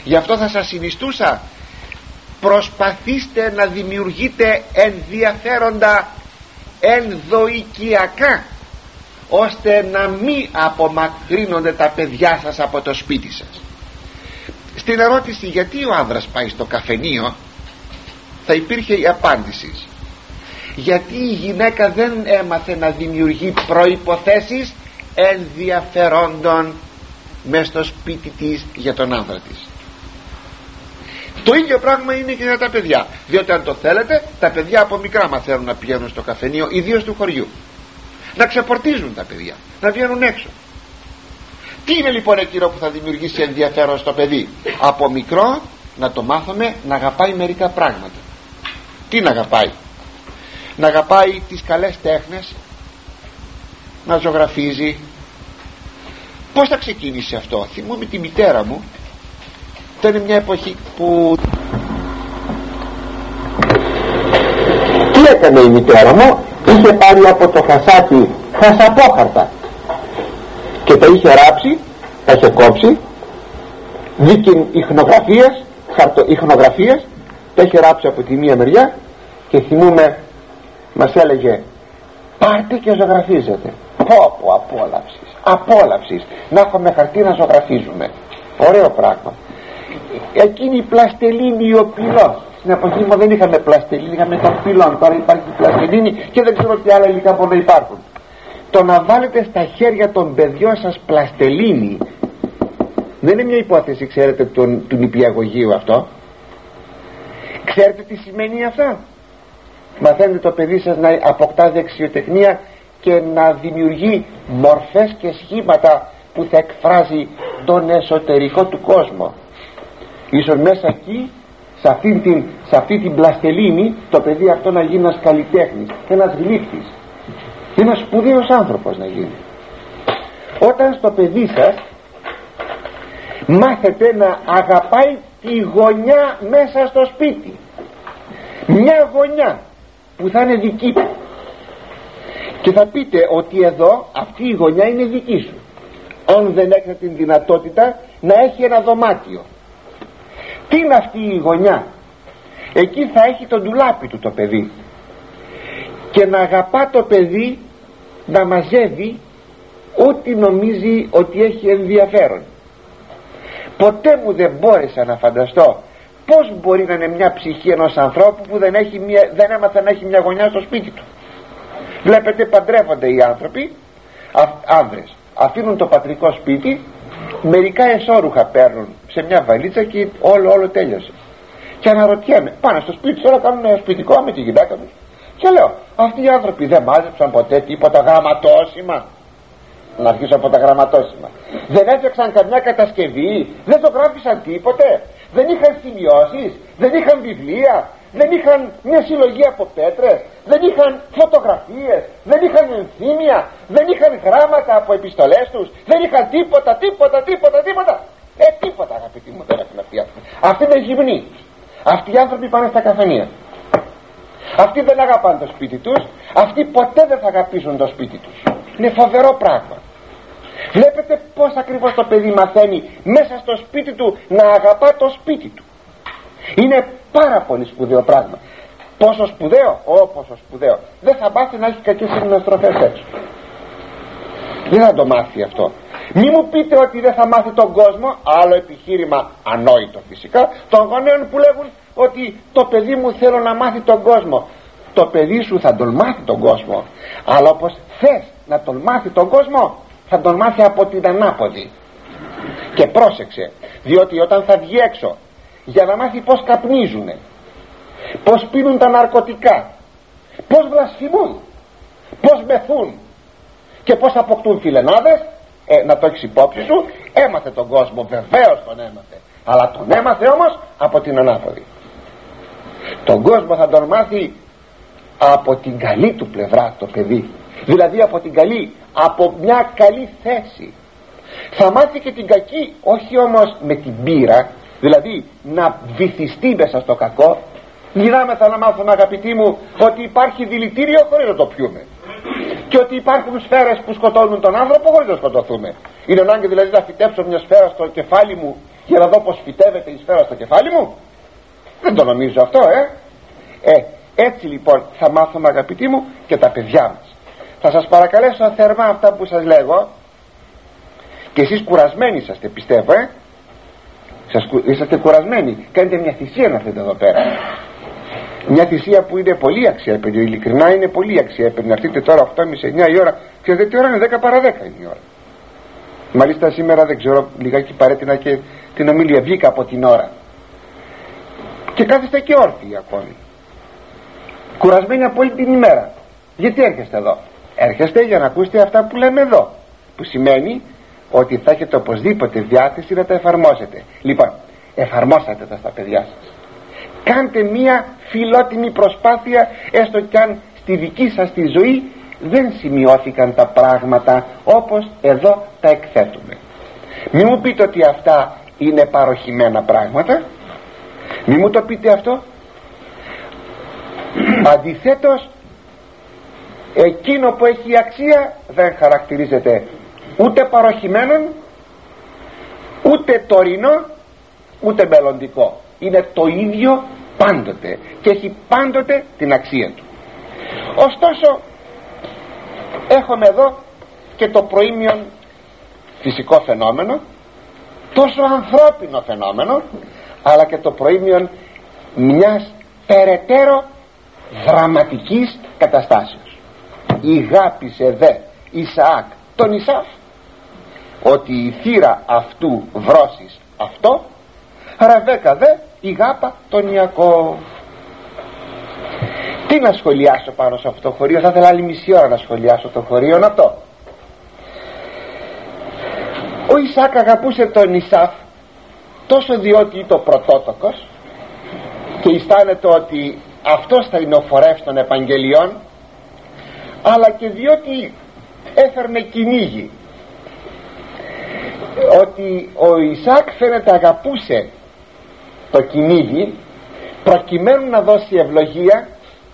Γι' αυτό θα σας συνιστούσα, προσπαθήστε να δημιουργείτε ενδιαφέροντα ενδοοικιακά, ώστε να μην απομακρύνονται τα παιδιά σας από το σπίτι σας. Στην ερώτηση γιατί ο άνδρας πάει στο καφενείο θα υπήρχε η απάντηση: γιατί η γυναίκα δεν έμαθε να δημιουργεί προϋποθέσεις ενδιαφερόντων μες στο σπίτι της για τον άνδρα της. Το ίδιο πράγμα είναι και για τα παιδιά, διότι αν το θέλετε τα παιδιά από μικρά μαθαίνουν να πηγαίνουν στο καφενείο, ιδίως του χωριού, να ξεπορτίζουν τα παιδιά, να βγαίνουν έξω. Τι είναι λοιπόν εκείνο που θα δημιουργήσει ενδιαφέρον στο παιδί? Από μικρό να το μάθουμε να αγαπάει μερικά πράγματα. Τι να αγαπάει? Να αγαπάει τις καλές τέχνες, να ζωγραφίζει. Πώς θα ξεκίνησε αυτό? Θυμούμαι τη μητέρα μου, ήταν μια εποχή που... Τι έκανε η μητέρα μου? Είχε πάρει από το χασάκι χασαπόχαρτα και τα είχε ράψει, τα είχε κόψει δίκην ιχνογραφίες, χαρτοϊχνογραφίες, τα είχε ράψει από τη μία μεριά και θυμούμε μας έλεγε πάρτε και ζωγραφίζετε. Πω πω, απόλαυσης, απόλαυσης, να έχουμε χαρτί να ζωγραφίζουμε. Ωραίο πράγμα. Εκείνη η πλαστελίνη, ο πυλός. Στην εποχή μου δεν είχαμε πλαστελίνη, είχαμε τον πυλόν. Τώρα υπάρχει πλαστελίνη και δεν ξέρω τι άλλα υλικά μπορεί να υπάρχουν. Το να βάλετε στα χέρια των παιδιών σας πλαστελίνη δεν είναι μια υπόθεση, ξέρετε, του νηπιαγωγείου αυτό. Ξέρετε τι σημαίνει αυτό? Μαθαίνετε το παιδί σας να αποκτά δεξιοτεχνία και να δημιουργεί μορφές και σχήματα που θα εκφράζει τον εσωτερικό του κόσμο. Ίσως μέσα εκεί, σε αυτή την πλαστελίνη, το παιδί αυτό να γίνει ένας καλλιτέχνης, ένας γλύφτης, ένας σπουδαίος άνθρωπος να γίνει. Όταν στο παιδί σας μάθετε να αγαπάει τη γωνιά μέσα στο σπίτι, μια γωνιά που θα είναι δική του, και θα πείτε ότι εδώ αυτή η γωνιά είναι δική σου. Αν δεν έχετε την δυνατότητα να έχει ένα δωμάτιο, τι είναι αυτή η γωνιά? Εκεί θα έχει το ντουλάπι του το παιδί, και να αγαπά το παιδί να μαζεύει ό,τι νομίζει ότι έχει ενδιαφέρον. Ποτέ μου δεν μπόρεσα να φανταστώ πώς μπορεί να είναι μια ψυχή ενός ανθρώπου που δεν έμαθε να έχει μια γωνιά στο σπίτι του. Βλέπετε, παντρεύονται οι άνθρωποι, άνδρες αφήνουν το πατρικό σπίτι, μερικά εσώρουχα παίρνουν σε μια βαλίτσα και όλο τέλειωσε. Και αναρωτιέμαι, πάνε στο σπίτι τώρα, κάνουν ένα σπιτικό με τη γυναίκα μου, και λέω αυτοί οι άνθρωποι δεν μάζεψαν ποτέ τίποτα γραμματόσημα? Να αρχίσω από τα γραμματόσημα. Δεν έφτιαξαν καμιά κατασκευή, δεν το γράφησαν τίποτε, δεν είχαν σημειώσεις, δεν είχαν βιβλία, δεν είχαν μια συλλογή από πέτρες, δεν είχαν φωτογραφίες, δεν είχαν ενθύμια, δεν είχαν γράμματα από επιστολές τους, δεν είχαν τίποτα. Τίποτα, αγαπητοί μου, δεν έχουν αυτοί. Αυτοί είναι γυμνοί. Αυτοί οι άνθρωποι πάνε στα καφενεία. Αυτοί δεν αγαπάνε το σπίτι τους, αυτοί ποτέ δεν θα αγαπήσουν το σπίτι τους. Είναι φοβερό πράγμα. Βλέπετε πώς ακριβώς το παιδί μαθαίνει μέσα στο σπίτι του να αγαπά το σπίτι του. Είναι πάρα πολύ σπουδαίο πράγμα. Πόσο σπουδαίο? Πόσο σπουδαίο. Δεν θα μάθει να έχει κακές συναστροφές έξω. Δεν θα το μάθει αυτό. Μη μου πείτε ότι δεν θα μάθει τον κόσμο, άλλο επιχείρημα ανόητο φυσικά, των γονέων που λέγουν ότι το παιδί μου θέλω να μάθει τον κόσμο. Το παιδί σου θα τον μάθει τον κόσμο, αλλά όπως θες να τον μάθει τον κόσμο, θα τον μάθει από την ανάποδη. Και πρόσεξε, διότι όταν θα βγει έξω για να μάθει πως καπνίζουνε, πως πίνουν τα ναρκωτικά, πως βλασφημούν, πως μεθούν και πως αποκτούν φιλενάδες, να το έχεις υπόψη σου, έμαθε τον κόσμο, βεβαίως τον έμαθε, αλλά τον έμαθε όμως από την ανάποδη. Τον κόσμο θα τον μάθει από την καλή του πλευρά το παιδί, δηλαδή από την καλή, από μια καλή θέση. Θα μάθει και την κακή, όχι όμως με την πείρα, δηλαδή να βυθιστεί μέσα στο κακό. Γυρνάμεθα να μάθουμε, αγαπητοί μου, ότι υπάρχει δηλητήριο χωρίς να το πιούμε, και ότι υπάρχουν σφαίρες που σκοτώνουν τον άνθρωπο χωρίς να σκοτωθούμε. Είναι ανάγκη δηλαδή να φυτέψω μια σφαίρα στο κεφάλι μου για να δω πως φυτεύεται η σφαίρα στο κεφάλι μου? Δεν το νομίζω αυτό. Έτσι λοιπόν θα μάθουμε, αγαπητοί μου, και τα παιδιά μας. Θα σας παρακαλέσω θερμά αυτά που σας λέγω, και εσείς κουρασμένοι είσαστε, πιστεύω, είσαστε κουρασμένοι, κάνετε μια θυσία να έρθετε εδώ πέρα, μια θυσία που είναι πολύ αξιέπαινη, ειλικρινά είναι πολύ αξιέπαινη. Να έρθετε τώρα 8:30-9 η ώρα, ξέρετε τι ώρα είναι, 10 παρά 10 είναι η ώρα. Μάλιστα σήμερα, δεν ξέρω, λιγάκι παρέτεινα και την ομιλία, βγήκα από την ώρα, και κάθεστε και όρθιοι ακόμη, κουρασμένοι από όλη την ημέρα. Γιατί έρχεστε εδώ? Έρχεστε για να ακούσετε αυτά που λέμε εδώ, που σημαίνει ότι θα έχετε οπωσδήποτε διάθεση να τα εφαρμόσετε. Λοιπόν, εφαρμόσατε τα στα παιδιά σας. Κάντε μία φιλότιμη προσπάθεια, έστω κι αν στη δική σας τη ζωή δεν σημειώθηκαν τα πράγματα όπως εδώ τα εκθέτουμε. Μη μου πείτε ότι αυτά είναι παροχημένα πράγματα, μη μου το πείτε αυτό. Αντιθέτως, εκείνο που έχει αξία δεν χαρακτηρίζεται ούτε παροχημένον, ούτε τωρινό, ούτε μελλοντικό. Είναι το ίδιο πάντοτε και έχει πάντοτε την αξία του. Ωστόσο, έχουμε εδώ και το προήμιον φυσικό φαινόμενο, τόσο ανθρώπινο φαινόμενο, αλλά και το προήμιον μιας περαιτέρω δραματικής καταστάσεως. Ηγάπησε δε Ισαάκ τον Ησαύ, ότι η θύρα αυτού βρώσεις αυτό. Ρεβέκα δε ηγάπα τον Ιακώβ. Τι να σχολιάσω πάνω σε αυτό το χωρίο? Θα ήθελα άλλη μισή ώρα να σχολιάσω το χωρίο αυτό. Ο Ισαάκ αγαπούσε τον Ησαύ τόσο διότι ήταν ο πρωτότοκος και αισθάνεται ότι αυτός θα είναι ο φορεύς των επαγγελιών, αλλά και διότι έφερνε κυνήγι. Ότι ο Ισαάκ φαίνεται αγαπούσε το κυνήγι, προκειμένου να δώσει ευλογία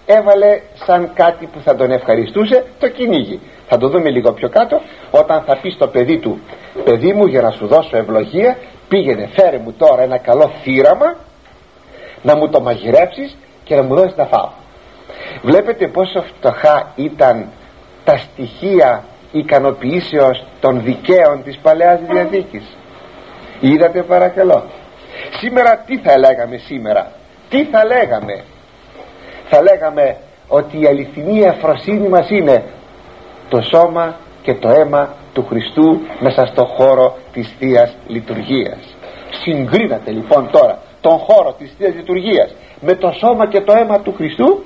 έβαλε σαν κάτι που θα τον ευχαριστούσε το κυνήγι. Θα το δούμε λίγο πιο κάτω, όταν θα πει στο παιδί του, παιδί μου, για να σου δώσω ευλογία πήγαινε φέρε μου τώρα ένα καλό θύραμα να μου το μαγειρέψεις και να μου δώσεις να φάω. Βλέπετε πόσο φτωχά ήταν τα στοιχεία ικανοποιήσεως των δικαίων της Παλαιάς Διαθήκης. Είδατε παρακαλώ? Σήμερα τι θα λέγαμε σήμερα? Τι θα λέγαμε? Θα λέγαμε ότι η αληθινή αφροσύνη μας είναι το σώμα και το αίμα του Χριστού μέσα στο χώρο της Θείας Λειτουργίας. Συγκρίνατε λοιπόν τώρα τον χώρο της Θείας Λειτουργίας με το σώμα και το αίμα του Χριστού,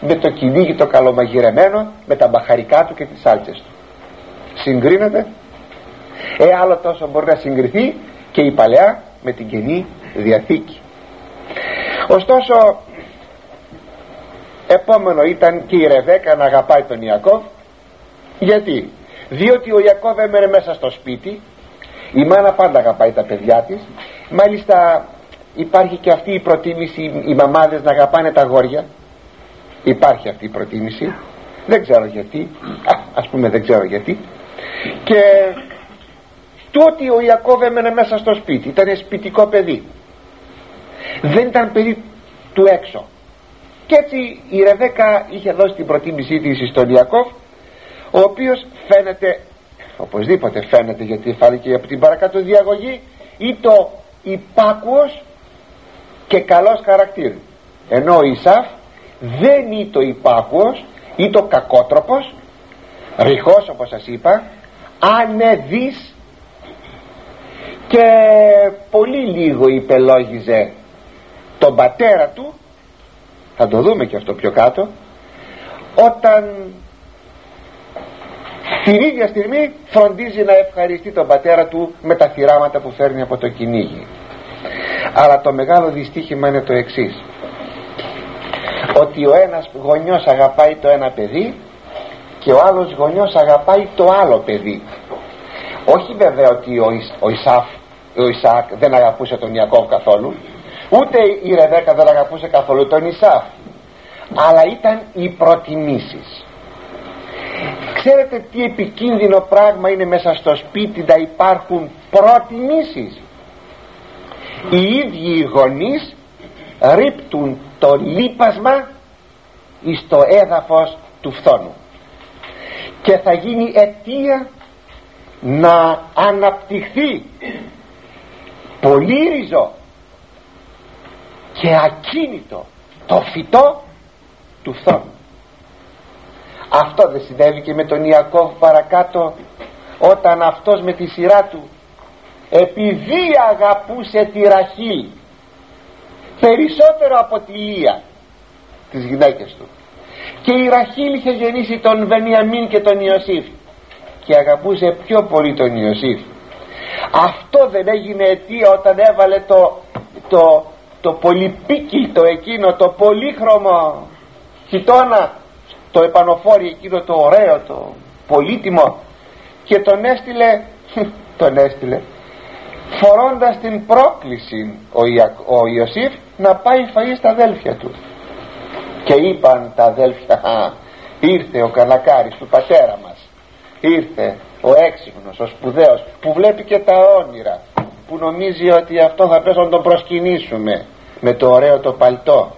με το κυνήγι το καλομαγειρεμένο, με τα μπαχαρικά του και τις σάλτσες του. Συγκρίνεται? Άλλο τόσο μπορεί να συγκριθεί και η Παλαιά με την Καινή Διαθήκη. Ωστόσο, επόμενο ήταν και η Ρεβέκα να αγαπάει τον Ιακώβ. Γιατί? Διότι ο Ιακώβ έμενε μέσα στο σπίτι. Η μάνα πάντα αγαπάει τα παιδιά της. Μάλιστα υπάρχει και αυτή η προτίμηση, οι μαμάδες να αγαπάνε τα αγόρια. Υπάρχει αυτή η προτίμηση, δεν ξέρω γιατί, ας πούμε δεν ξέρω γιατί. Και το ότι ο Ιακώβ έμενε μέσα στο σπίτι, ήταν σπιτικό παιδί, δεν ήταν παιδί του έξω, και έτσι η Ρεβέκα είχε δώσει την προτίμησή της στον Ιακώβ, ο οποίος φαίνεται Οπωσδήποτε φαίνεται, γιατί φάνηκε από την παρακάτω διαγωγή, ή το υπάκουος και καλός χαρακτήρι. Ενώ ο Ησαύ δεν είναι το υπάκουος ή το κακότροπος, ρηχός όπως σας είπα, ανεδής, και πολύ λίγο υπελόγιζε τον πατέρα του, θα το δούμε και αυτό πιο κάτω, όταν την ίδια στιγμή φροντίζει να ευχαριστεί τον πατέρα του με τα θυράματα που φέρνει από το κυνήγι. Αλλά το μεγάλο δυστύχημα είναι το εξής, ότι ο ένας γονιός αγαπάει το ένα παιδί και ο άλλος γονιός αγαπάει το άλλο παιδί. Όχι βέβαια ότι ο Ισαάκ δεν αγαπούσε τον Ιακώβ καθόλου, ούτε η Ρεβέκα δεν αγαπούσε καθόλου τον Ησαύ, αλλά ήταν οι προτιμήσεις. Ξέρετε τι επικίνδυνο πράγμα είναι μέσα στο σπίτι να υπάρχουν προτιμήσεις. Οι ίδιοι οι γονείς ρίπτουν το λίπασμα εις το έδαφος του φθόνου και θα γίνει αιτία να αναπτυχθεί πολύ ριζό και ακίνητο το φυτό του φθόνου. Αυτό δεν συνέβη και με τον Ιακώβ παρακάτω, όταν αυτός με τη σειρά του, επειδή αγαπούσε τη Ραχήλ περισσότερο από τη Λία, τις γυναίκες του, και η Ραχήλ είχε γεννήσει τον Βενιαμίν και τον Ιωσήφ και αγαπούσε πιο πολύ τον Ιωσήφ, αυτό δεν έγινε αιτία όταν έβαλε το πολυπίκι, το εκείνο το πολύχρωμο χιτώνα, το επανοφόρι εκείνο το ωραίο, το πολύτιμο, και τον έστειλε φορώντας την πρόκληση ο Ιωσήφ να πάει φαΐ στα αδέλφια του. Και είπαν τα αδέλφια, ήρθε ο κανακάρης του πατέρα μας, ήρθε ο έξυπνος, ο σπουδαίος, που βλέπει και τα όνειρα, που νομίζει ότι αυτό θα πρέπει να τον προσκυνήσουμε με το ωραίο το παλτό,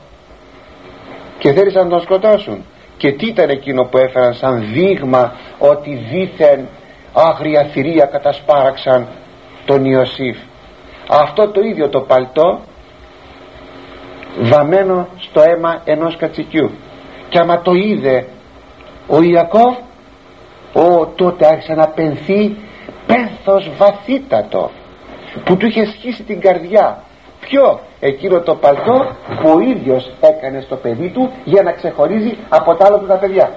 και θέλησαν να τον σκοτώσουν. Και τι ήταν εκείνο που έφεραν σαν δείγμα ότι δήθεν άγρια θηρία κατασπάραξαν τον Ιωσήφ? Αυτό το ίδιο το παλτό βαμμένο στο αίμα ενός κατσικιού. Και άμα το είδε ο Ιακώβ, τότε άρχισε να πενθεί πένθος βαθύτατο που του είχε σχίσει την καρδιά. Ποιο? Εκείνο το παλτό που ο ίδιος έκανε στο παιδί του για να ξεχωρίζει από τα άλλα του τα παιδιά.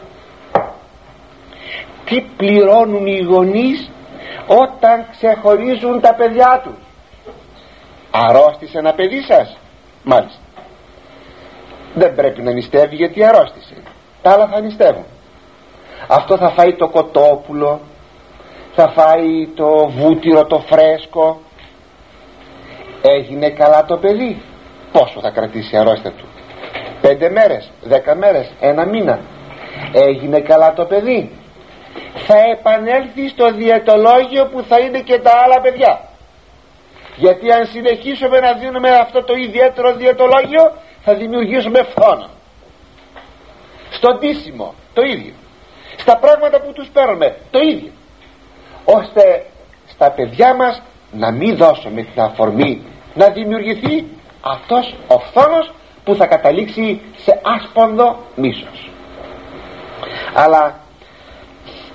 Τι πληρώνουν οι γονείς όταν ξεχωρίζουν τα παιδιά τους? Αρρώστησε ένα παιδί σας? Μάλιστα, δεν πρέπει να νηστεύει, γιατί αρρώστησε. Τα άλλα θα νηστεύουν. Αυτό θα φάει το κοτόπουλο, θα φάει το βούτυρο το φρέσκο. Έγινε καλά το παιδί, πόσο θα κρατήσει η αρρώστια του? 5 μέρες, 10 μέρες, 1 μήνα? Έγινε καλά το παιδί, θα επανέλθει στο διαιτολόγιο που θα είναι και τα άλλα παιδιά. Γιατί αν συνεχίσουμε να δίνουμε αυτό το ιδιαίτερο διαιτολόγιο, θα δημιουργήσουμε φθόνο. Στο ντύσιμο το ίδιο, στα πράγματα που τους παίρνουμε το ίδιο, ώστε στα παιδιά μας να μην δώσουμε την αφορμή να δημιουργηθεί αυτός ο φθόνος που θα καταλήξει σε άσπονδο μίσος. Αλλά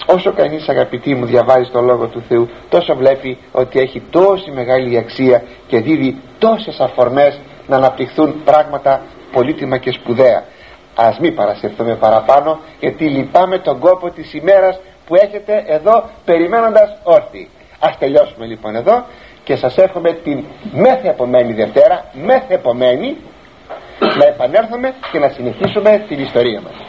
όσο κανείς, αγαπητοί μου, διαβάζει το Λόγο του Θεού, τόσο βλέπει ότι έχει τόση μεγάλη αξία και δίδει τόσες αφορμές να αναπτυχθούν πράγματα πολύτιμα και σπουδαία. Ας μην παρασυρθούμε παραπάνω, γιατί λυπάμαι τον κόπο της ημέρας που έχετε εδώ περιμένοντας όρθιοι. Ας τελειώσουμε λοιπόν εδώ και σας εύχομαι την μεθεπομένη Δευτέρα, να επανέλθουμε και να συνεχίσουμε την ιστορία μας.